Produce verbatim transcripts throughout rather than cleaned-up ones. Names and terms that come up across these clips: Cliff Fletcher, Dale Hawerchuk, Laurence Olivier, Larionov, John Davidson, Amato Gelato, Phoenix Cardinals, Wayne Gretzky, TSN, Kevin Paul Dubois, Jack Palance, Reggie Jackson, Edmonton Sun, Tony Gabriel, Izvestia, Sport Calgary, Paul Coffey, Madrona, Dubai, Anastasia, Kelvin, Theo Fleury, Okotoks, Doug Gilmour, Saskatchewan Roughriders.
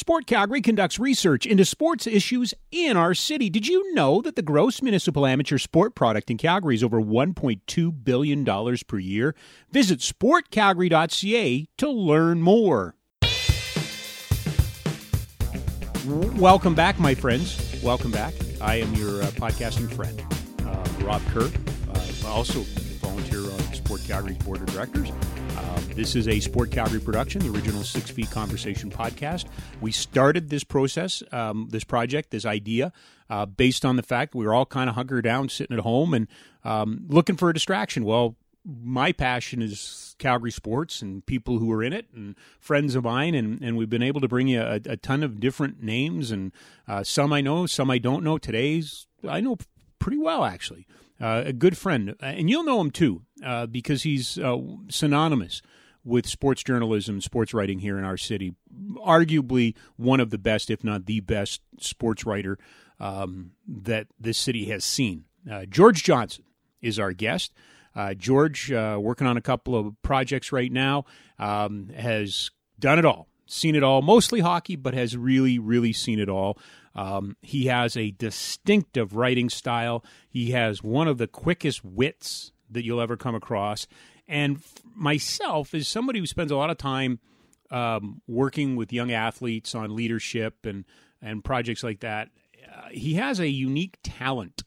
Sport Calgary conducts research into sports issues in our city. Did you know that the gross municipal amateur sport product in Calgary is over one point two billion dollars per year? Visit sport calgary dot c a to learn more. Welcome back, my friends. Welcome back. I am your uh, podcasting friend, uh, Rob Kirk. Uh, also volunteer on Sport Calgary's Board of Directors. Um, this is a Sport Calgary production, the original Six Feet Conversation podcast. We started this process, um, this project, this idea, uh, based on the fact that we were all kind of hunkered down, sitting at home, and um, looking for a distraction. Well, my passion is Calgary sports and people who are in it and friends of mine, and, and we've been able to bring you a, a ton of different names, and uh, some I know, some I don't know. Today's I know pretty well, actually. Uh, a good friend, and you'll know him too, uh, because he's uh, synonymous with sports journalism, sports writing here in our city. Arguably one of the best, if not the best, sports writer um, that this city has seen. Uh, George Johnson is our guest. Uh, George, uh, working on a couple of projects right now, um, has done it all, seen it all, mostly hockey, but has really, really seen it all. Um, he has a distinctive writing style. He has one of the quickest wits that you'll ever come across. And f- myself is somebody who spends a lot of time um, working with young athletes on leadership and, and projects like that. Uh, he has a unique talent,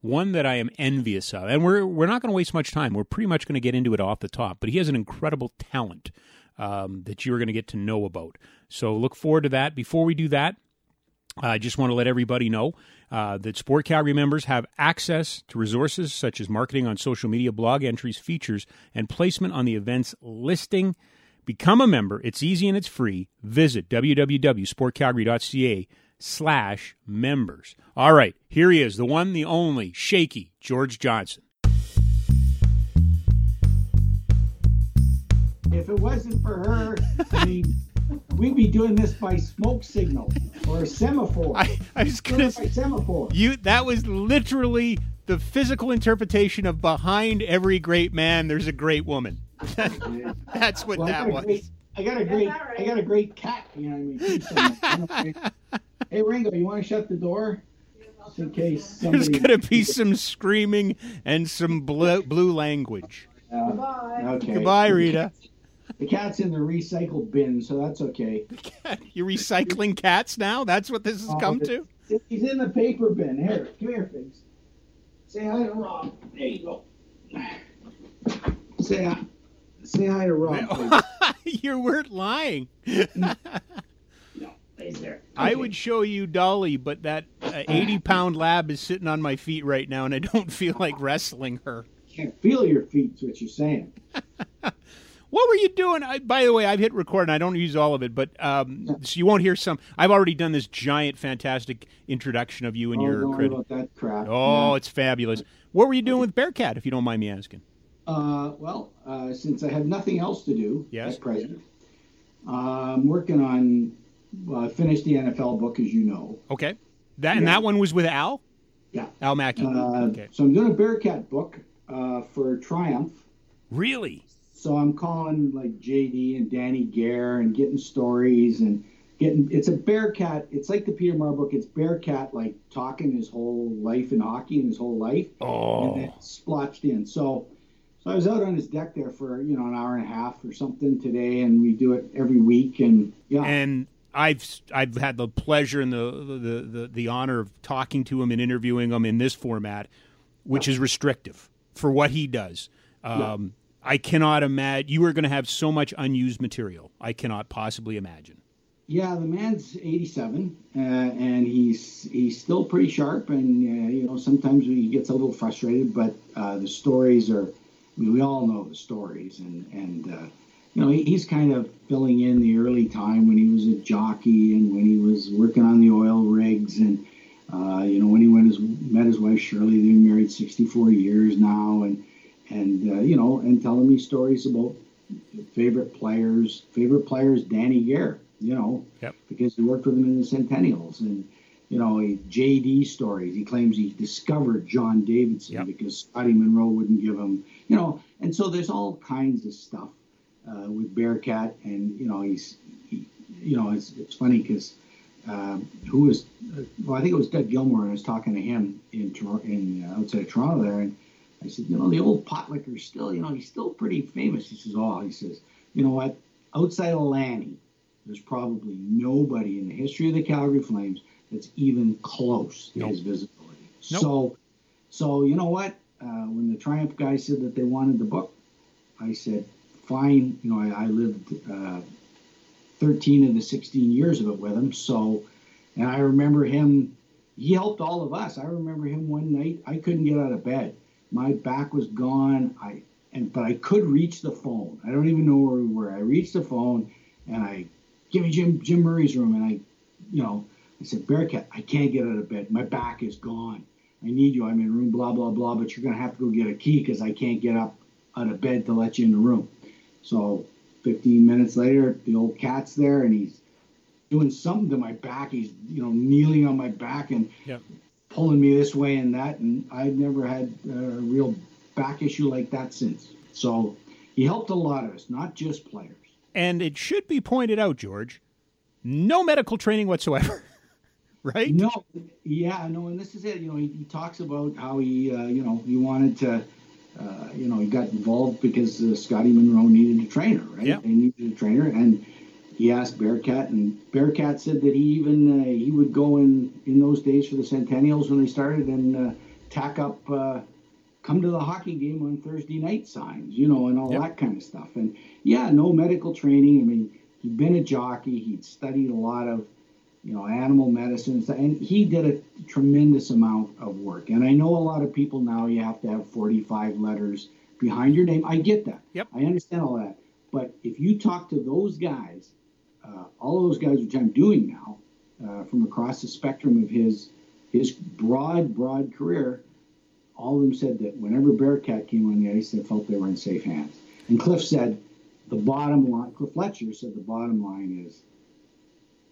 one that I am envious of. And we're we're not going to waste much time. We're pretty much going to get into it off the top. But he has an incredible talent um, that you're going to get to know about. So look forward to that. Before we do that, I uh, just want to let everybody know uh, that Sport Calgary members have access to resources such as marketing on social media, blog entries, features, and placement on the event's listing. Become a member. It's easy and it's free. Visit w w w dot sport calgary dot c a slash members. All right, here he is, the one, the only, shaky George Johnson. If it wasn't for her, I mean, we'd be doing this by smoke signal or semaphore. I, I was going to semaphore. You that was literally the physical interpretation of behind every great man, there's a great woman. That's what well, that was. Great, I got a great, right. I got a great cat. You know what I mean? Hey Ringo, you want to shut the door? Just in case somebody... There's going to be some screaming and some blue, blue language. Uh, Goodbye. Okay. Goodbye, Rita. The cat's in the recycle bin, so that's okay. You're recycling cats now? That's what this has oh, come to? He's in the paper bin. Here, come here, Figs. Say hi to Rob. There you go. Say hi, Say hi to Rob. You weren't lying. No, he's there. Okay. I would show you Dolly, but that eighty-pound uh, lab is sitting on my feet right now, and I don't feel like wrestling her. Can't feel your feet is what you're saying. What were you doing? I, by the way, I've hit record, and I don't use all of it, but um, yeah. So you won't hear some. I've already done this giant, fantastic introduction of you and oh, your don't credit. Worry about that crap. Oh, yeah. It's fabulous. What were you doing with Bearcat, if you don't mind me asking? Uh, well, uh, since I have nothing else to do yes. at present, uh, I'm working on uh, finished the N F L book, as you know. Okay. That yeah. And that one was with Al? Yeah. Al Mackey. Uh, okay. So I'm doing a Bearcat book uh, for Triumph. Really? So I'm calling like J D and Danny Gare and getting stories and getting, it's a Bearcat. It's like the Peter Maher book. It's Bearcat, like talking his whole life in hockey and his whole life. Oh. And that splotched in. So, so I was out on his deck there for, you know, an hour and a half or something today. And we do it every week. And yeah. And I've, I've had the pleasure and the, the, the, the honor of talking to him and interviewing him in this format, which yeah. is restrictive for what he does. Um, yeah. I cannot imagine. You are going to have so much unused material. I cannot possibly imagine. Yeah, the man's eighty-seven, uh, and he's he's still pretty sharp. And uh, you know, sometimes he gets a little frustrated, but uh, the stories are. I mean, we all know the stories, and and uh, you know, he's kind of filling in the early time when he was a jockey and when he was working on the oil rigs, and uh, you know, when he went his met his wife Shirley. They've been married sixty-four years now, and. And, uh, you know, and telling me stories about favorite players, favorite players, Danny Gare, you know, yep. because he worked with him in the Centennials. And, you know, J D stories. He claims he discovered John Davidson yep. because Scotty Munro wouldn't give him, you know. And so there's all kinds of stuff uh, with Bearcat. And, you know, he's he, you know, it's, it's funny because uh, who was, uh, well, I think it was Doug Gilmour, and I was talking to him in, in uh, outside of Toronto there, and I said, you know, the old potlicker's still, you know, he's still pretty famous. He says, oh, he says, you know what, outside of Lanny, there's probably nobody in the history of the Calgary Flames that's even close nope. to his visibility. Nope. So, so you know what, uh, when the Triumph guys said that they wanted the book, I said, fine, you know, I, I lived uh, thirteen of the sixteen years of it with him. So, and I remember him, he helped all of us. I remember him one night, I couldn't get out of bed. My back was gone, I and but I could reach the phone. I don't even know where we were. I reached the phone, and I, give me Jim Jim Murray's room, and I, you know, I said, Bearcat, I can't get out of bed. My back is gone. I need you. I'm in room, blah, blah, blah, but you're going to have to go get a key because I can't get up out of bed to let you in the room. So fifteen minutes later, the old cat's there, and he's doing something to my back. He's, you know, kneeling on my back and yep. pulling me this way and that, and I've never had a real back issue like that since. So he helped a lot of us, not just players. And it should be pointed out, George, no medical training whatsoever. Right? No, yeah, no, and this is it. You know, he, he talks about how he, uh, you know, he wanted to, uh, you know, he got involved because uh, Scotty Munro needed a trainer, right? Yeah. They needed a trainer, and he asked Bearcat, and Bearcat said that he even, uh, he would go in, in those days for the Centennials when they started and uh, tack up, uh, come to the hockey game on Thursday night signs, you know, and all yep. that kind of stuff. And yeah, no medical training. I mean, he'd been a jockey, he'd studied a lot of, you know, animal medicine, and he did a tremendous amount of work. And I know a lot of people now, you have to have forty-five letters behind your name. I get that. Yep. I understand all that. But if you talk to those guys, uh, all those guys, which I'm doing now, uh, from across the spectrum of his his broad, broad career, all of them said that whenever Bearcat came on the ice, they felt they were in safe hands. And Cliff said the bottom line, Cliff Fletcher said the bottom line is,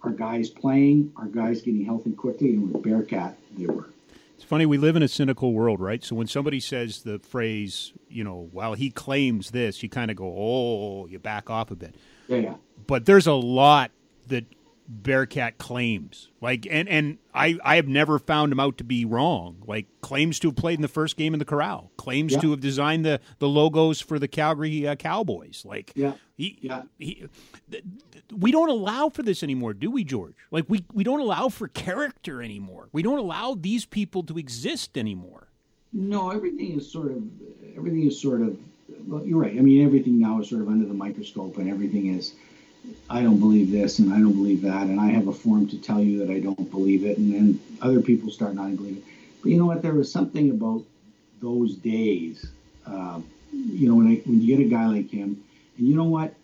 our guys playing, our guys getting healthy quickly, and with Bearcat, they were. It's funny, we live in a cynical world, right? So when somebody says the phrase, you know, well, he claims this, you kind of go, oh, you back off a bit. Yeah, yeah. But there's a lot that Bearcat claims. Like, and, and I, I have never found him out to be wrong. Like, claims to have played in the first game in the Corral. Claims yeah. to have designed the, the logos for the Calgary uh, Cowboys. Like, yeah. He, yeah. He, th- th- we don't allow for this anymore, do we, George? Like, we, we don't allow for character anymore. We don't allow these people to exist anymore. No, everything is sort of, everything is sort of, well, you're right. I mean, everything now is sort of under the microscope, and everything is, I don't believe this, and I don't believe that, and I have a form to tell you that I don't believe it, and then other people start not to believe it. But you know what? There was something about those days, uh, you know, when, I, when you get a guy like him. And you know what?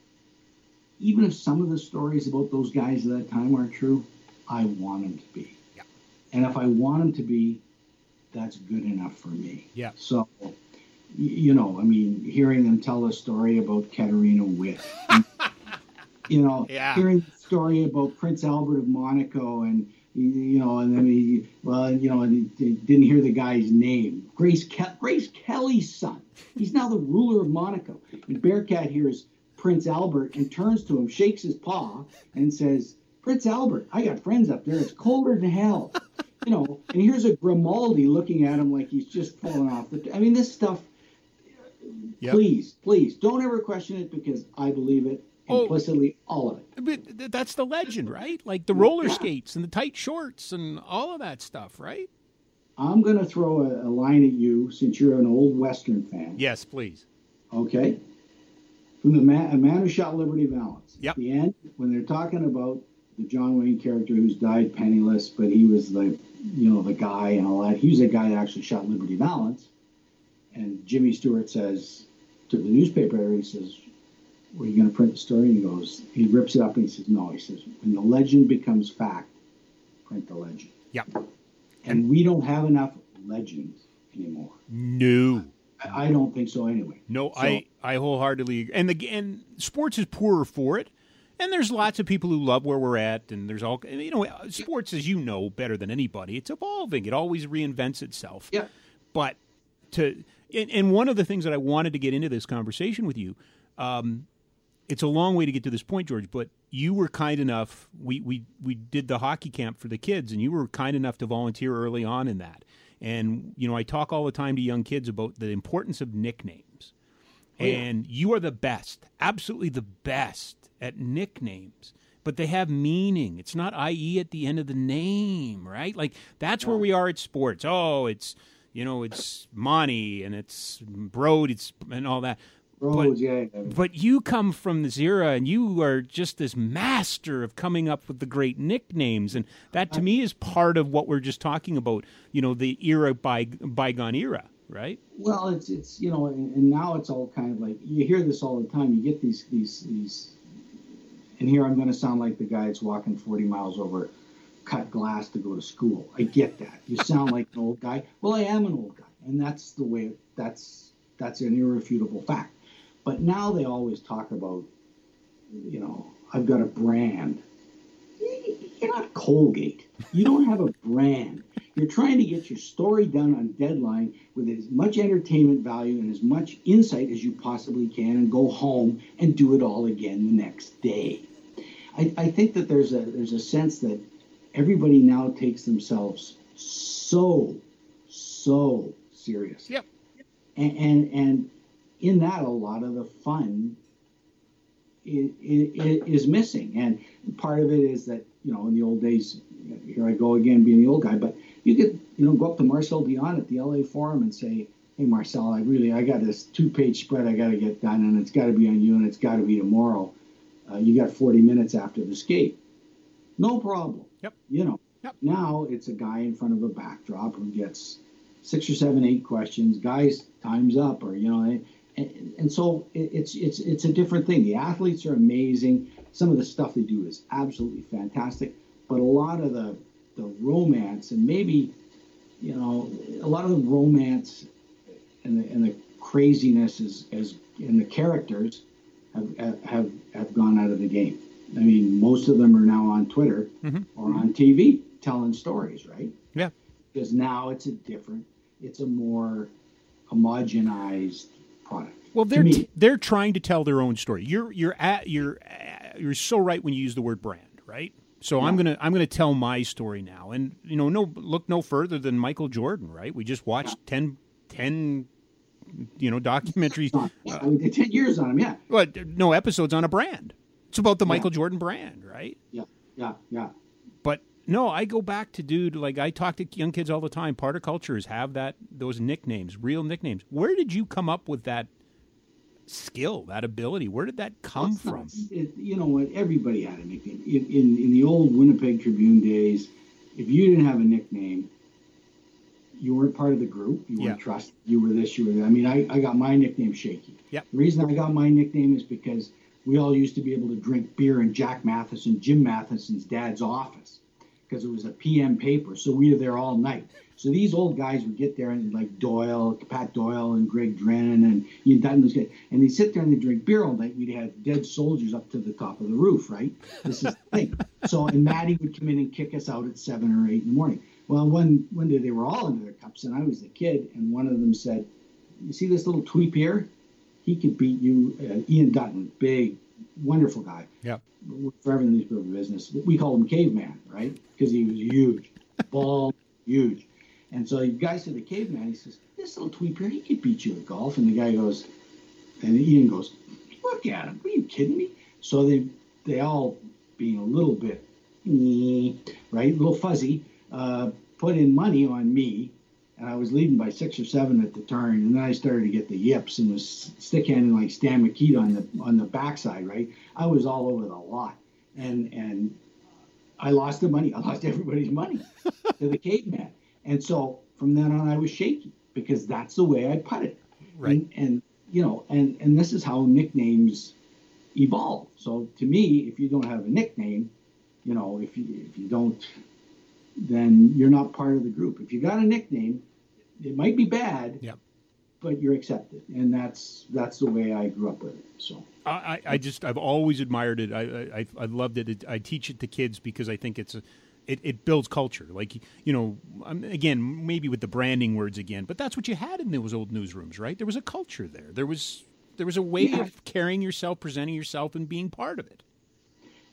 Even if some of the stories about those guys at that time aren't true, I want them to be. Yeah. And if I want them to be, that's good enough for me. Yeah. So, you know, I mean, hearing them tell a story about Katerina Witt, and, you know, yeah. hearing the story about Prince Albert of Monaco, and, you know, and then he, well, you know, and he didn't hear the guy's name. Grace Ke- Grace Kelly's son. He's now the ruler of Monaco. And Bearcat hears Prince Albert and turns to him, shakes his paw, and says, Prince Albert, I got friends up there. It's colder than hell. You know, and here's a Grimaldi looking at him like he's just falling off the... T- I mean, this stuff, yep. please, please, don't ever question it, because I believe it. Implicitly, oh, all of it. But that's the legend, right? Like the roller yeah. skates and the tight shorts and all of that stuff, right? I'm going to throw a, a line at you, since you're an old Western fan. Yes, please. Okay. From the man, a man who shot Liberty Valance. Yep. At the end, when they're talking about the John Wayne character who's died penniless, but he was the, you know, the guy and all that. He was the guy that actually shot Liberty Valance. And Jimmy Stewart says to the newspaper, he says, were you going to print the story? And he goes, he rips it up and he says, no. He says, when the legend becomes fact, print the legend. Yep. And we don't have enough legends anymore. No. I, I don't think so anyway. No, so, I, I wholeheartedly agree. And, the, and sports is poorer for it. And there's lots of people who love where we're at. And there's all, you know, sports, as you know, better than anybody. It's evolving. It always reinvents itself. Yeah. But to, and, and one of the things that I wanted to get into this conversation with you, um, it's a long way to get to this point, George, but you were kind enough, we, we, we did the hockey camp for the kids, and you were kind enough to volunteer early on in that. And, you know, I talk all the time to young kids about the importance of nicknames. Oh, yeah. And you are the best, absolutely the best at nicknames. But they have meaning. It's not I E at the end of the name, right? Like, that's where we are at sports. Oh, it's, you know, it's Monty and it's Broad, it's and all that. But, yeah. but you come from this era, and you are just this master of coming up with the great nicknames, and that to me is part of what we're just talking about. You know, the era by bygone era, right? Well, it's it's you know, and, and now it's all kind of like you hear this all the time. You get these these these, and here I'm going to sound like the guy that's walking forty miles over cut glass to go to school. I get that. You sound like an old guy. Well, I am an old guy, and that's the way. That's that's an irrefutable fact. But now they always talk about, you know, I've got a brand. You're not Colgate. You don't have a brand. You're trying to get your story done on deadline with as much entertainment value and as much insight as you possibly can, and go home and do it all again the next day. I, I think that there's a there's a sense that everybody now takes themselves so, so seriously. Yep. And and and in that, a lot of the fun is, is, is missing. And part of it is that, you know, in the old days, here I go again being the old guy, but you could, you know, go up to Marcel Dionne at the L A Forum and say, hey, Marcel, I really, I got this two-page spread I got to get done, and it's got to be on you, and it's got to be tomorrow. Uh, you got forty minutes after the skate. No problem. Yep. You know, yep. Now it's a guy in front of a backdrop who gets six or seven, eight questions. Guys, time's up, or, you know, they, And, and so it's it's it's a different thing. The athletes are amazing. Some of the stuff they do is absolutely fantastic. But a lot of the the romance, and maybe, you know, a lot of the romance and the and the craziness is as and the characters have have have gone out of the game. I mean, most of them are now on Twitter mm-hmm. or mm-hmm. on T V telling stories, right? Yeah. Because now it's a different. It's a more homogenized product. Well, they're t- they're trying to tell their own story. You're you're at, you're at, you're so right when you use the word brand, right? So yeah. I'm gonna I'm gonna tell my story now, and you know, no look no further than Michael Jordan, right? We just watched yeah. ten, ten, you know, documentaries. Yeah, uh, we did ten years on him, yeah. But no episodes on a brand. It's about the yeah. Michael Jordan brand, right? Yeah, yeah, yeah. But no, I go back to dude. Like I talk to young kids all the time. Part of culture is have that those nicknames, real nicknames. Where did you come up with that skill, that ability? Where did that come it's from? Not, it, you know what? Everybody had a nickname in, in in the old Winnipeg Tribune days. If you didn't have a nickname, you weren't part of the group. You weren't yeah. trusted. You were this. You were that. I mean, I, I got my nickname Shaky. Yep. The reason I got my nickname is because we all used to be able to drink beer in Jack Matheson, Jim Matheson's dad's office, because it was a P M paper, so we were there all night. So these old guys would get there, and like Doyle, Pat Doyle and Greg Drennan and Ian Dutton, those guys, and they'd sit there and they'd drink beer all night. We'd have dead soldiers up to the top of the roof, right? This is the thing. So, and Maddie would come in and kick us out at seven or eight in the morning. Well, one, one day they were all under their cups, and I was the kid, and one of them said, you see this little tweep here? He could beat you. Uh, Ian Dutton, big, wonderful guy. Yeah. Forever in the newspaper business. We called him Caveman, right? Because he was huge, bald, huge. And so the guy said to the Caveman, he says, this little tweeper, he could beat you at golf. And the guy goes, and Ian goes, look at him. Are you kidding me? So they they all, being a little bit, right, a little fuzzy, uh, put in money on me. And I was leading by six or seven at the turn, and then I started to get the yips and was stick-handing like Stan Mikita on the on the backside, right? I was all over the lot, and and I lost the money. I lost everybody's money to the Caveman. And so from then on, I was Shaky, because that's the way I putted. Right. And, and you know, and, and this is how nicknames evolve. So to me, if you don't have a nickname, you know, if you if you don't, then you're not part of the group. If you got a nickname, it might be bad, yep. but you're accepted, and that's that's the way I grew up with it. So I, I just I've always admired it. I I, I loved it. it. I teach it to kids because I think it's a, it it builds culture. Like you know, again, maybe with the branding words again, but that's what you had in those old newsrooms, right? There was a culture there. There was there was a way yeah. of carrying yourself, presenting yourself, and being part of it.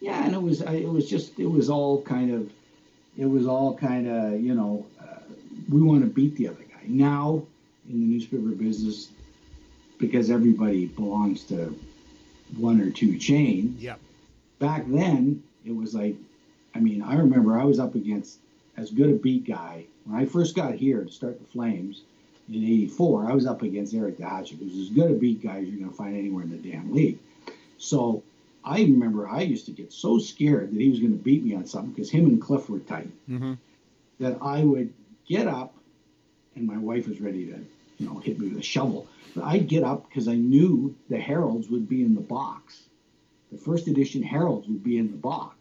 yeah, and it was I, it was just it was all kind of it was all kind of you know uh, we want to beat the other guy. Now in the newspaper business, because everybody belongs to one or two chains. Yeah. Back then it was like, I mean, I remember I was up against as good a beat guy when I first got here to start the Flames in eighty-four. I was up against Eric Duhatschek, who's as good a beat guy as you're going to find anywhere in the damn league. So I remember I used to get so scared that he was going to beat me on something, because him and Cliff were tight, mm-hmm. that I would get up, and my wife was ready to, you know, hit me with a shovel. But I'd get up because I knew the Heralds would be in the box. The first edition Heralds would be in the box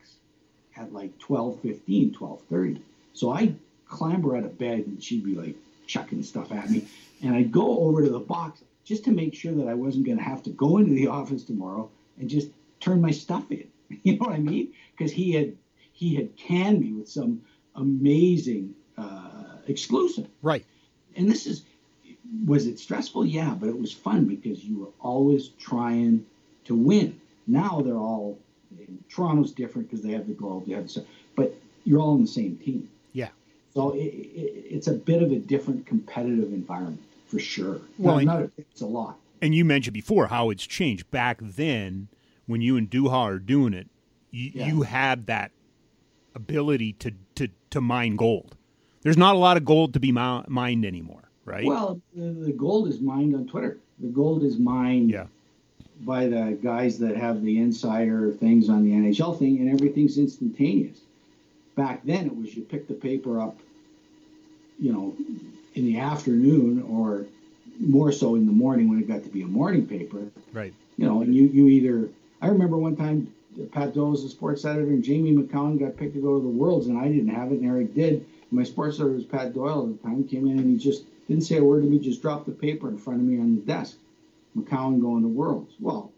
at like twelve fifteen, twelve thirty. So I'd clamber out of bed, and she'd be like chucking stuff at me. And I'd go over to the box just to make sure that I wasn't going to have to go into the office tomorrow and just turn my stuff in. You know what I mean? Because he had he had canned me with some amazing uh, exclusive. Right. And this is, was it stressful? Yeah, but it was fun because you were always trying to win. Now they're all, Toronto's different because they have the Globe, they have the stuff, but you're all on the same team. Yeah. So it, it, it's a bit of a different competitive environment for sure. Well, no, and, not a, it's a lot. And you mentioned before how it's changed. Back then, when you and Duha are doing it, you, yeah. you had that ability to, to, to mine gold. There's not a lot of gold to be mined anymore, right? Well, the, the gold is mined on Twitter. The gold is mined yeah. by the guys that have the insider things on the N H L thing, and everything's instantaneous. Back then, it was you pick the paper up, you know, in the afternoon, or more so in the morning when it got to be a morning paper. Right. You know, and you, you either... I remember one time Pat Doyle was a sports editor, and Jamie McCoun got picked to go to the Worlds, and I didn't have it, and Eric did. My sports editor was Pat Doyle at the time, came in, and he just didn't say a word to me, just dropped the paper in front of me on the desk. McCown going to Worlds. Well,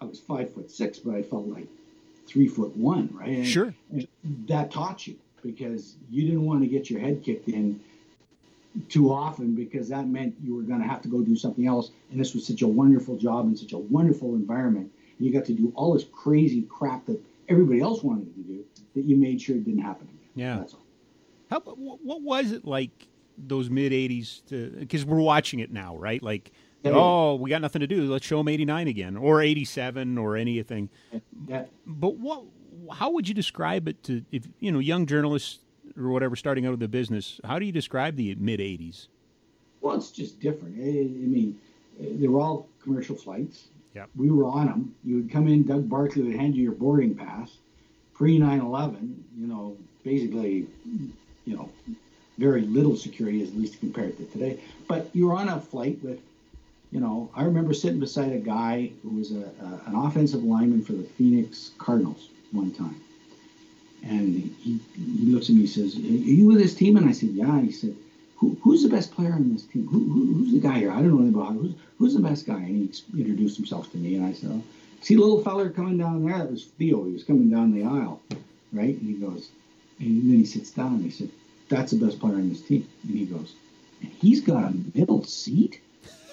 I was five foot six, but I felt like three foot one, right? And, sure. And that taught you, because you didn't want to get your head kicked in too often, because that meant you were going to have to go do something else. And this was such a wonderful job and such a wonderful environment. And you got to do all this crazy crap that everybody else wanted to do that you made sure it didn't happen again. Yeah. That's all. How, what was it like those mid-eighties? To Because we're watching it now, right? Like, yeah, oh, yeah. we got nothing to do. Let's show them eighty-nine again, or eighty-seven, or anything. Yeah. But what? How would you describe it to, if you know, young journalists or whatever starting out of the business? How do you describe the mid-eighties? Well, it's just different. I, I mean, they were all commercial flights. Yeah. We were on them. You would come in, Doug Barkley would hand you your boarding pass, pre nine eleven, you know, basically... you know, very little security, at least compared to today. But you're on a flight with, you know, I remember sitting beside a guy who was a, a, an offensive lineman for the Phoenix Cardinals one time. And he, he looks at me and says, are you with this team? And I said, yeah. And he said, who, who's the best player on this team? Who, who, who's the guy here? I don't know anything about who's, who's the best guy? And he introduced himself to me. And I said, oh, see the little fella coming down there? That was Theo. He was coming down the aisle, right? And he goes, and then he sits down and he said, that's the best player on this team. And he goes, and he's got a middle seat?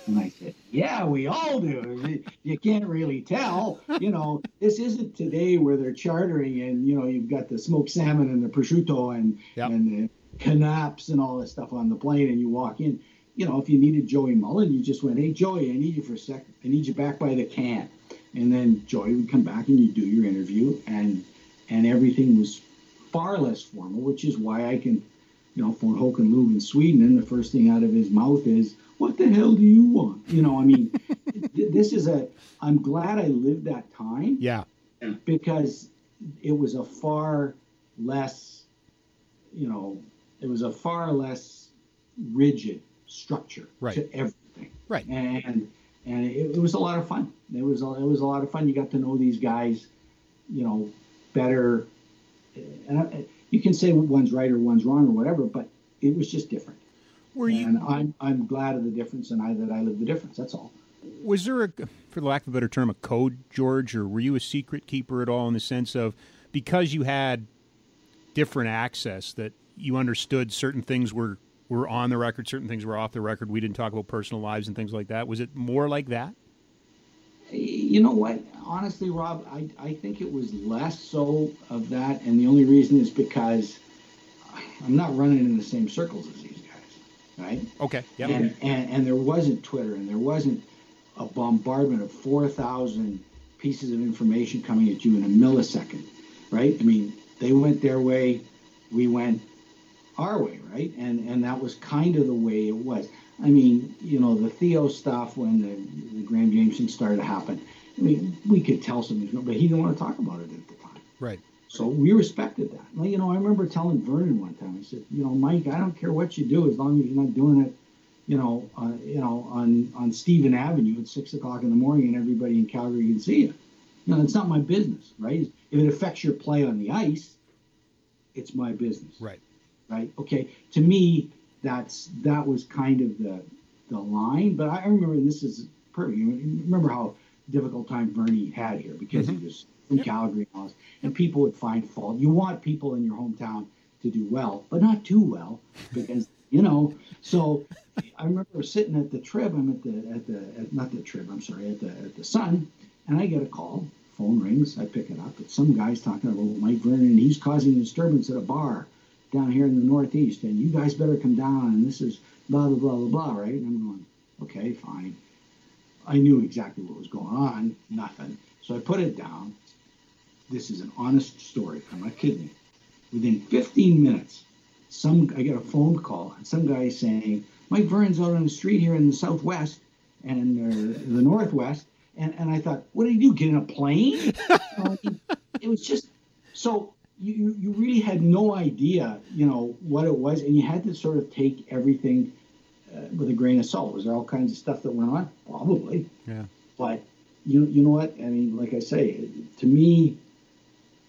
And I said, yeah, we all do. You can't really tell. You know, this isn't today where they're chartering and, you know, you've got the smoked salmon and the prosciutto and, yep. and the canaps and all this stuff on the plane, and you walk in. You know, if you needed Joey Mullen, you just went, hey, Joey, I need you for a second. I need you back by the can. And then Joey would come back and you'd do your interview, and and everything was far less formal, which is why I can... you know, von Hokenloo in Sweden, and the first thing out of his mouth is, what the hell do you want? You know, I mean, this is a, I'm glad I lived that time. Yeah. Because it was a far less, you know, it was a far less rigid structure right. to everything. Right. And and it, it was a lot of fun. It was, a, it was a lot of fun. You got to know these guys, you know, better. And I, you can say one's right or one's wrong or whatever, but it was just different. Were you, and I'm I'm glad of the difference, and I that I live the difference. That's all. Was there, a, for lack of a better term, a code, George, or were you a secret keeper at all in the sense of, because you had different access, that you understood certain things were, were on the record, certain things were off the record, we didn't talk about personal lives and things like that? Was it more like that? You know what? honestly, Rob, I, I think it was less so of that, and the only reason is because I'm not running in the same circles as these guys, right? Okay. Yep. And, and and there wasn't Twitter, and there wasn't a bombardment of four thousand pieces of information coming at you in a millisecond, right? I mean, they went their way, we went our way, right? And and that was kind of the way it was. I mean, you know, the Theo stuff when the, the Graham James thing started to happen, I mean, we could tell some things, but he didn't want to talk about it at the time. Right. So we respected that. Well, you know, I remember telling Vernon one time, I said, you know, Mike, I don't care what you do as long as you're not doing it, you know, uh, you know, on, on Stephen Avenue at six o'clock in the morning and everybody in Calgary can see you. No, it's not my business, right? If it affects your play on the ice, it's my business. Right. Right. Okay. To me, that's that was kind of the the line. But I remember, and this is perfect. Remember how difficult time Bernie had here because mm-hmm. he was from yep. Calgary and all this, and people would find fault. You want people in your hometown to do well, but not too well, because you know. So I remember sitting at the Trib. I'm at the at the at, not the Trib. I'm sorry. At the at the Sun, and I get a call. Phone rings. I pick it up. It's some guy's talking about Mike Vernon, and he's causing a disturbance at a bar down here in the Northeast, and you guys better come down, and this is blah, blah, blah, blah, blah, right? And I'm going, okay, fine. I knew exactly what was going on, nothing. So I put it down. This is an honest story. I'm not kidding you. Within fifteen minutes, some I get a phone call, and some guy saying, Mike Vernon's out on the street here in the Southwest and uh, the Northwest, and, and I thought, what did he do, get in a plane? So it, it was just, so... You you really had no idea, you know, what it was, and you had to sort of take everything uh, with a grain of salt. Was there all kinds of stuff that went on? Probably. Yeah. But you you know what? I mean, like I say, it, to me,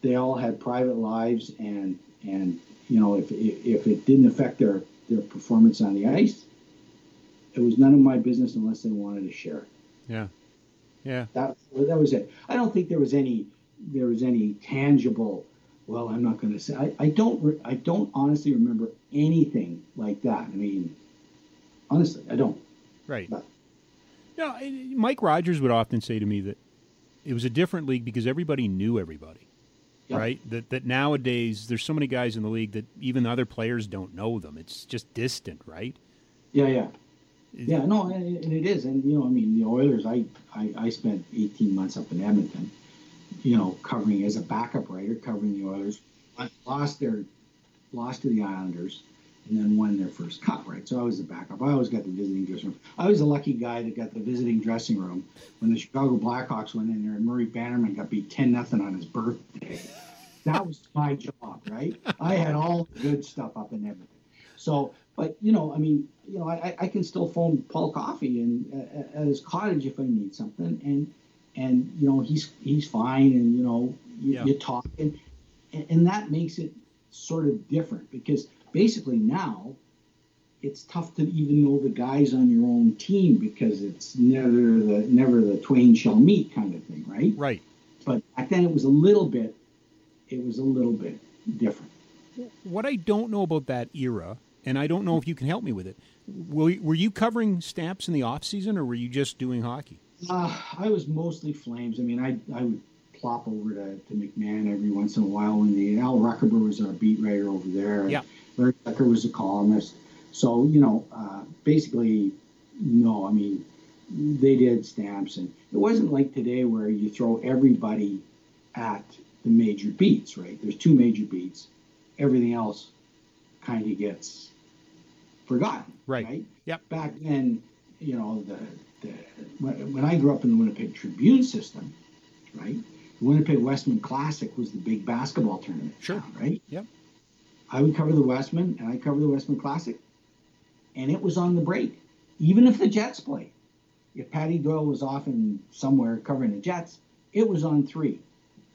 they all had private lives, and and you know, if if it didn't affect their, their performance on the ice, it was none of my business unless they wanted to share it. Yeah. Yeah. That that was it. I don't think there was any there was any tangible. Well, I'm not going to say. I, I don't. Re- I don't honestly remember anything like that. I mean, honestly, I don't. Right. But. No, Mike Rogers would often say to me that it was a different league because everybody knew everybody. Yep. Right. That that nowadays there's so many guys in the league that even other players don't know them. It's just distant, right? Yeah, yeah, is yeah. That... No, and it is. And you know, I mean, the Oilers. I I, I spent eighteen months up in Edmonton. You know, covering as a backup writer, covering the Oilers, lost their, lost to the Islanders, and then won their first cup, right? So I was the backup. I always got the visiting dressing room. I was a lucky guy that got the visiting dressing room when the Chicago Blackhawks went in there and Murray Bannerman got beat ten nothing on his birthday. That was my job, right? I had all the good stuff up in everything. So, but, you know, I mean, you know, I, I can still phone Paul Coffey and, uh, at his cottage if I need something, and And, you know, he's he's fine, and, you know, you, yeah. you talk. And, and that makes it sort of different because basically now it's tough to even know the guys on your own team because it's never the never the twain shall meet kind of thing, right? Right. But back then it was a little bit, it was a little bit different. What I don't know about that era, and I don't know if you can help me with it, were, were you covering Stamps in the off season, or were you just doing hockey? Uh, I was mostly Flames. I mean, I I would plop over to, to McMahon every once in a while. When the Al Ruckerber was our beat writer over there. Yeah. Larry Tucker was a columnist. So, you know, uh, basically, no, I mean, they did Stamps. And it wasn't like today where you throw everybody at the major beats, right? There's two major beats. Everything else kind of gets forgotten. Right. Right? Yep. Back then, you know, the... The, when I grew up in the Winnipeg Tribune system, right, the Winnipeg Wesmen Classic was the big basketball tournament. Sure. Right? Yep. I would cover the Wesmen, and I cover the Wesmen Classic, and it was on the break. Even if the Jets played, if Patty Doyle was off in somewhere covering the Jets, it was on three,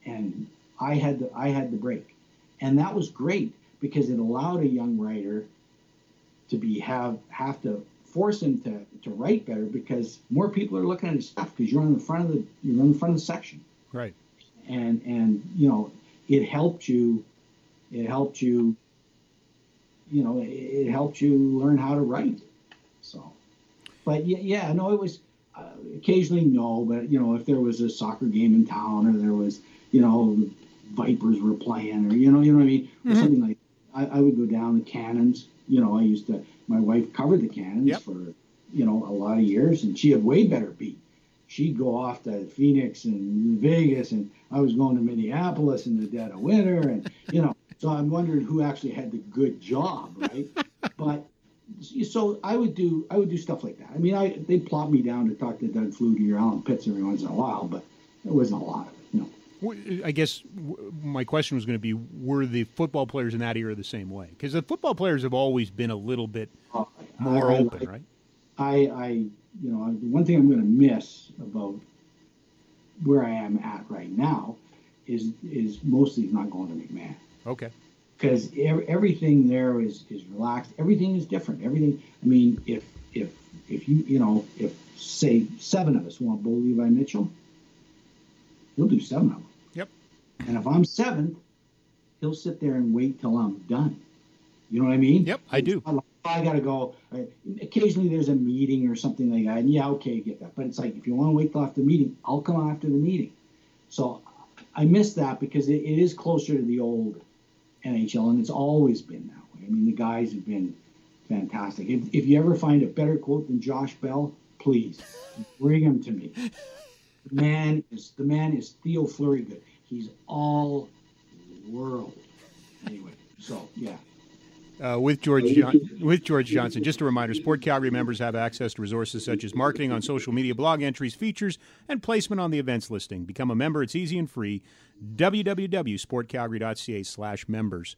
and I had the, I had the break. And that was great because it allowed a young writer to be have have to force him to, to write better because more people are looking at his stuff because you're on the front of the you're on the front of the section, right? And and you know it helped you, it helped you. You know it, it helped you learn how to write. So, but yeah, yeah, no, it was. uh, occasionally no, but you know, if there was a soccer game in town, or there was, you know, the Vipers were playing, or you know, you know what I mean, mm-hmm. or something like that, I, I would go down the Cannons. You know, I used to. My wife covered the Cannons yep. for you know a lot of years, and she had way better beat. She'd go off to Phoenix and Vegas, and I was going to Minneapolis in the dead of winter, and you know. So I'm wondering who actually had the good job, right? But so I would do I would do stuff like that. I mean, I they'd plop me down to talk to Doug Flutie or Alan Pitts every once in a while, but there wasn't a lot of it. No. I guess my question was going to be: were the football players in that era the same way? Because the football players have always been a little bit uh, more I, open, I, right? I, I, you know, the one thing I'm going to miss about where I am at right now is is mostly not going to McMahon. Okay. Because ev- everything there is, is relaxed. Everything is different. Everything. I mean, if if if you you know if say seven of us want Bo Levi Mitchell, he'll do seven of them. Yep. And if I'm seventh, he'll sit there and wait till I'm done. You know what I mean? Yep, I do. Like, I got to go. Right. Occasionally there's a meeting or something like that. And yeah, okay, get that. But it's like, if you want to wait till after the meeting, I'll come after the meeting. So I miss that because it, it is closer to the old N H L, and it's always been that way. I mean, the guys have been fantastic. If, if you ever find a better quote than Josh Bell, please bring him to me. The man is the man is Theo Fleury good. He's all world. Anyway, so yeah. Uh, with George John- with George Johnson, just a reminder, Sport Calgary members have access to resources such as marketing on social media, blog entries, features, and placement on the events listing. Become a member. It's easy and free. w w w dot sport calgary dot c a slash members.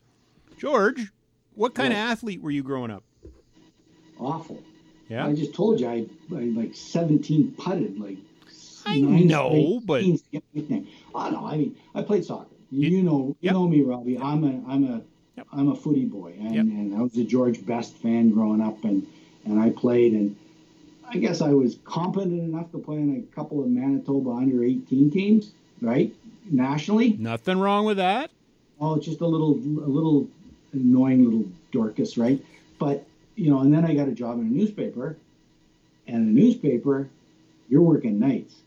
George, what kind yeah. of athlete were you growing up? Awful. Yeah. I just told you I, I like seventeen putted like I know, but I know. I mean, I played soccer. You, you know, you yep. know me, Robbie. Yep. I'm a, I'm a, yep. I'm a footy boy, and, yep. and I was a George Best fan growing up, and, and I played, and I guess I was competent enough to play in a couple of Manitoba under eighteen teams, right? Nationally, nothing wrong with that. Oh, just a little, a little annoying little Dorcas, right? But you know, and then I got a job in a newspaper, and the newspaper, you're working nights.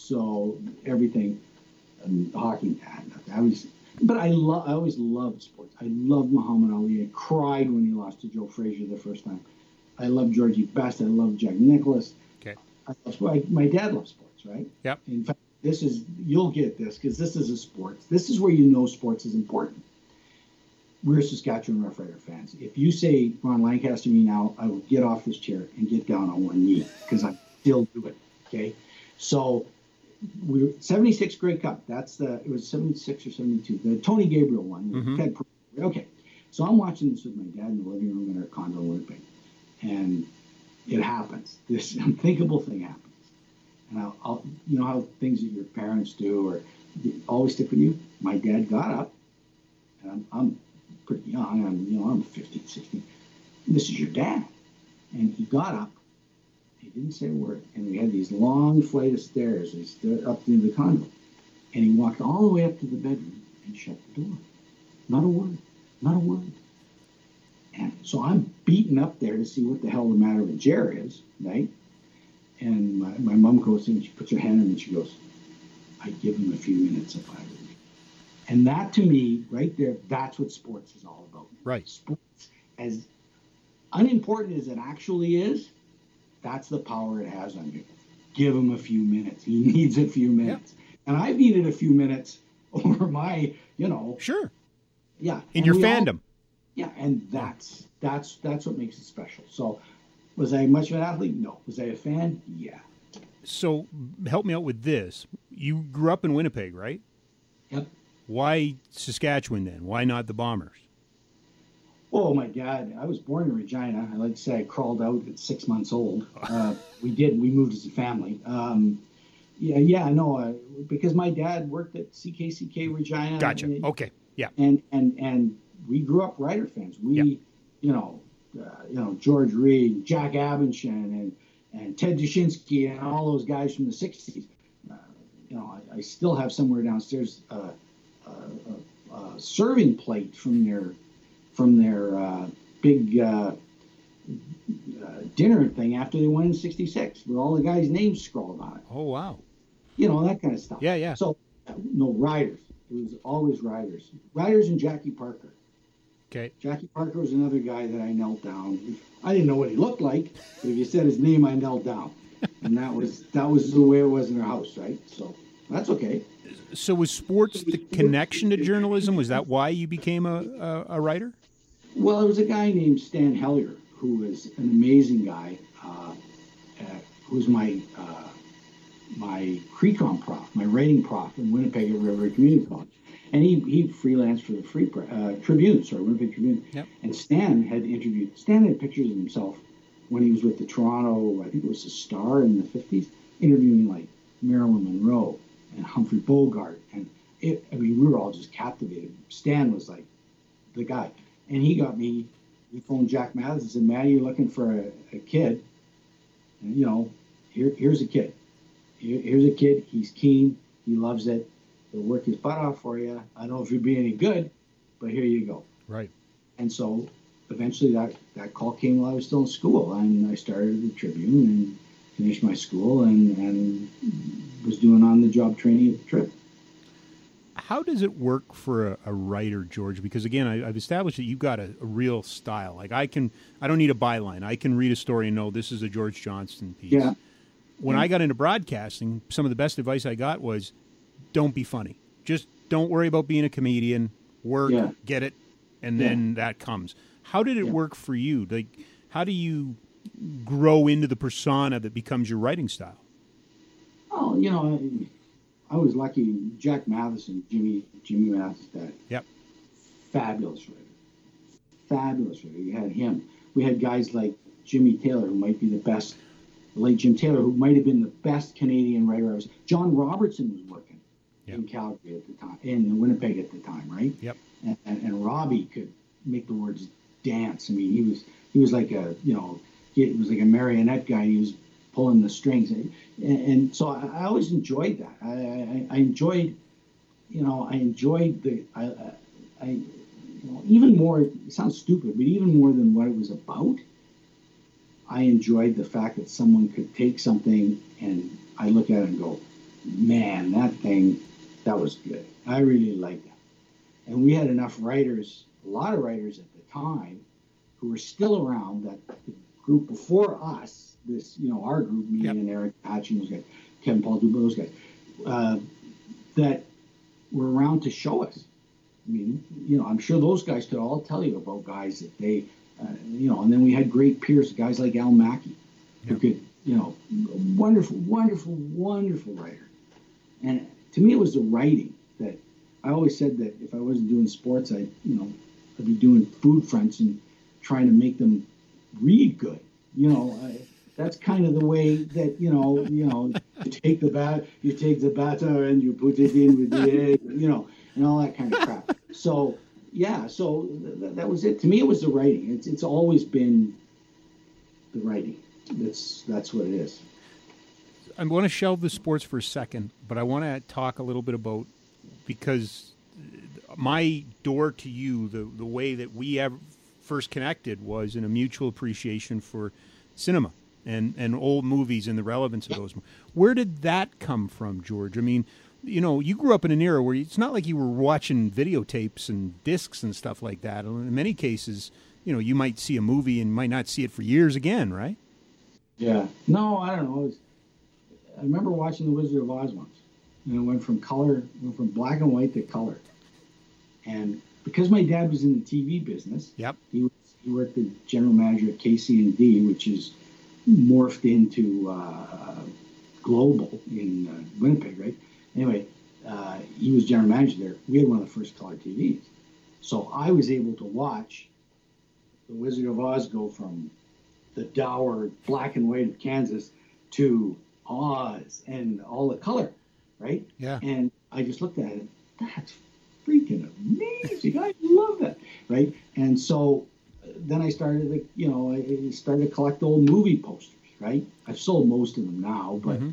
So everything, um, hockey, I was, but I lo- I always loved sports. I loved Muhammad Ali. I cried when he lost to Joe Frazier the first time. I loved Georgie Best. I loved Jack Nicklaus. Okay. I loved, my dad loves sports, right? Yep. In fact, this is, you'll get this because this is a sports. This is where you know sports is important. We're Saskatchewan Roughrider fans. If you say Ron Lancaster to me now, I will get off this chair and get down on one knee because I still do it. Okay. So, we were, seventy-six Grey Cup. That's the it was seventy-six or seventy-two. The Tony Gabriel one. Mm-hmm. Ted, okay, so I'm watching this with my dad in the living room in our condo in Winnipeg, and it happens. This unthinkable thing happens, and I'll, I'll you know how things that your parents do or always stick with you. My dad got up, and I'm, I'm pretty young. I'm you know I'm fifteen, sixteen. This is your dad, and he got up. He didn't say a word, and we had these long flight of stairs. He stood up to the condo, and he walked all the way up to the bedroom and shut the door. Not a word, not a word. And so I'm beaten up there to see what the hell the matter with Jer is, right? And my, my mom goes in, she puts her hand in, and she goes, I'd give him a few minutes if I were you. And that to me, right there, that's what sports is all about. Right. Sports, as unimportant as it actually is, that's the power it has on you. Give him a few minutes. He needs a few minutes. Yeah. And I've needed a few minutes over my, you know. Sure. Yeah. In and your fandom. All, yeah, and that's that's that's what makes it special. So was I much of an athlete? No. Was I a fan? Yeah. So help me out with this. You grew up in Winnipeg, right? Yep. Why Saskatchewan then? Why not the Bombers? Oh, my God. I was born in Regina. I like to say I crawled out at six months old. Uh, we did. We moved as a family. Um, yeah, yeah, no, uh, because my dad worked at C K C K Regina. Gotcha. And, okay. Yeah. And, and and we grew up Rider fans. We, yeah. you know, uh, you know, George Reed, Jack Abenshin, and, and Ted Dushinsky, and all those guys from the sixties. Uh, you know, I, I still have somewhere downstairs uh, uh, uh, uh, serving plate from their... from their uh, big uh, uh, dinner thing after they won in sixty-six with all the guys' names scrawled on it. Oh, wow. You know, that kind of stuff. Yeah, yeah. So, no, Riders. It was always Riders. Riders and Jackie Parker. Okay. Jackie Parker was another guy that I knelt down. I didn't know what he looked like, but if you said his name, I knelt down. And that was that was the way it was in our house, right? So that's okay. So was sports the connection to journalism? Was that why you became a, a, a writer? Well, there was a guy named Stan Hellier, who was an amazing guy, uh, uh, who was my uh, my pre-com prof, my writing prof in Winnipeg at River Community College. And he, he freelanced for the Free uh, Tribune, sorry, Winnipeg Tribune. Yep. And Stan had interviewed, Stan had pictures of himself when he was with the Toronto, I think it was the Star in the fifties, interviewing like Marilyn Monroe and Humphrey Bogart. And it, I mean, we were all just captivated. Stan was like the guy. And he got me, he phoned Jack Matheson and said, Matty, you're looking for a, a kid. And, you know, here here's a kid. Here, here's a kid. He's keen. He loves it. He'll work his butt off for you. I don't know if you'll be any good, but here you go. Right. And so eventually that, that call came while I was still in school. And I started the Tribune and finished my school and, and was doing on-the-job training at the Trib. How does it work for a, a writer, George? Because, again, I, I've established that you've got a, a real style. Like, I can, I don't need a byline. I can read a story and know this is a George Johnston piece. Yeah. When yeah. I got into broadcasting, some of the best advice I got was, don't be funny. Just don't worry about being a comedian. Work, yeah. get it, and yeah. then that comes. How did it yeah. work for you? Like, how do you grow into the persona that becomes your writing style? Oh, you know, I, I was lucky. Jack Matheson, Jimmy Jimmy Matheson's dad. Yep. Fabulous writer. Fabulous writer. You had him. We had guys like Jimmy Taylor, who might be the best, late Jim Taylor, who might have been the best Canadian writer I was. John Robertson was working. Yep. In Calgary at the time, in Winnipeg at the time, right? Yep. And, and, and Robbie could make the words dance. I mean, he was he was like a you know he was like a marionette guy. He was pulling the strings, and, and so I, I always enjoyed that. I, I, I enjoyed, you know, I enjoyed the I I you know, even more. It sounds stupid, but even more than what it was about, I enjoyed the fact that someone could take something and I look at it and go, man, that thing. That was good. I really liked that. And we had enough writers, a lot of writers at the time, who were still around, that the group before us, this, you know, our group, me yep. and Eric Hatching, those guys, Kevin Paul Dubois, those guys, uh, that were around to show us. I mean, you know, I'm sure those guys could all tell you about guys that they, uh, you know, and then we had great peers, guys like Al Mackey, yep. who could, you know, wonderful, wonderful, wonderful writer. And to me, it was the writing that I always said that if I wasn't doing sports, I'd, you know, I'd be doing food fronts and trying to make them read good. You know, I, that's kind of the way that, you know, you know, you take the bat, you take the batter and you put it in with the egg, you know, and all that kind of crap. So, yeah, so th- that was it. To me, it was the writing. It's it's always been the writing. That's that's what it is. I want to shelve the sports for a second, but I want to talk a little bit about, because my door to you, the, the way that we ever first connected was in a mutual appreciation for cinema and, and old movies and the relevance of those. Where did that come from, George? I mean, you know, you grew up in an era where it's not like you were watching videotapes and discs and stuff like that. In many cases, you know, you might see a movie and might not see it for years again, right? Yeah. No, I don't know. It's- I remember watching The Wizard of Oz once, and it went from color, went from black and white to color. And because my dad was in the T V business, yep. he was, he worked the general manager at K C and D, which is morphed into uh, Global in uh, Winnipeg, right? Anyway, uh, he was general manager there. We had one of the first color T Vs, so I was able to watch The Wizard of Oz go from the dour black and white of Kansas to Oz and all the color, right? Yeah. And I just looked at it. That's freaking amazing. I love that, right? And so then I started, like, you know, I started to collect old movie posters, right? I've sold most of them now, but mm-hmm.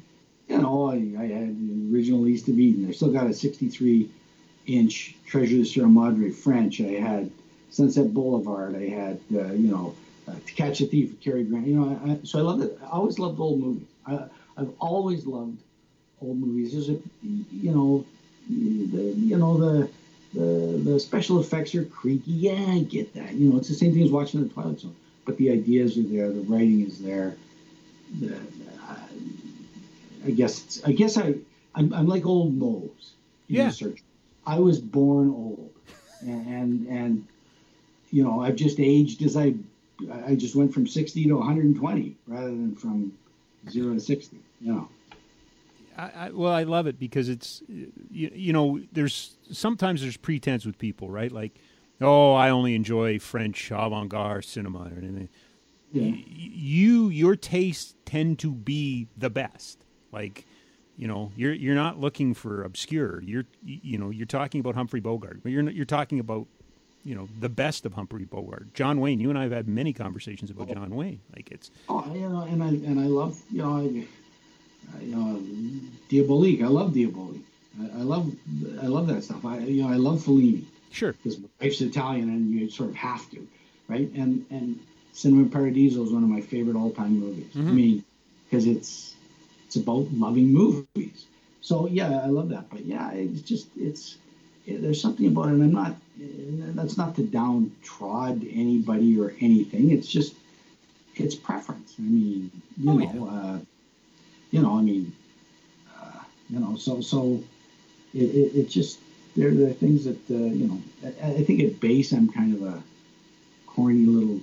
you know, I, I had the original East of Eden. I still got a sixty-three inch Treasure of Sierra Madre French. I had Sunset Boulevard. I had uh, you know uh, To Catch a Thief with Cary Grant. You know, I, I, so I love it. I always loved old movies. I, I've always loved old movies. There's a, you know, the, you know the, the the special effects are creaky. Yeah, I get that. You know, it's the same thing as watching The Twilight Zone. But the ideas are there. The writing is there. The, uh, I guess it's, I guess I I'm, I'm like old Mose. In yeah. Research. I was born old, and, and and you know I've just aged as I I just went from sixty to one hundred twenty rather than from zero to sixty. You know. I, I well I love it because it's you, you know there's sometimes there's pretense with people, right? Like, oh, I only enjoy French avant-garde cinema or anything. Yeah. You your tastes tend to be the best. Like, you know, you're you're not looking for obscure. You're you know you're talking about Humphrey Bogart, but you're not, you're talking about you know the best of Humphrey Bogart. John Wayne. You and I have had many conversations about oh. John Wayne. Like it's oh, you know, and I and I love you know I, you know Diabolique. I love Diabolique. I, I love I love that stuff. I you know I love Fellini. Sure, because my wife's Italian, and you sort of have to, right? And and Cinema Paradiso is one of my favorite all-time movies. Mm-hmm. I mean, because it's it's about loving movies. So yeah, I love that. But yeah, it's just it's it, there's something about it. And I'm not that's not to downtrod anybody or anything. It's just it's preference. I mean, you oh, know, yeah. uh, you know, I mean, uh, you know, so so it it, it just there are things that uh, you know. I, I think at base I'm kind of a corny little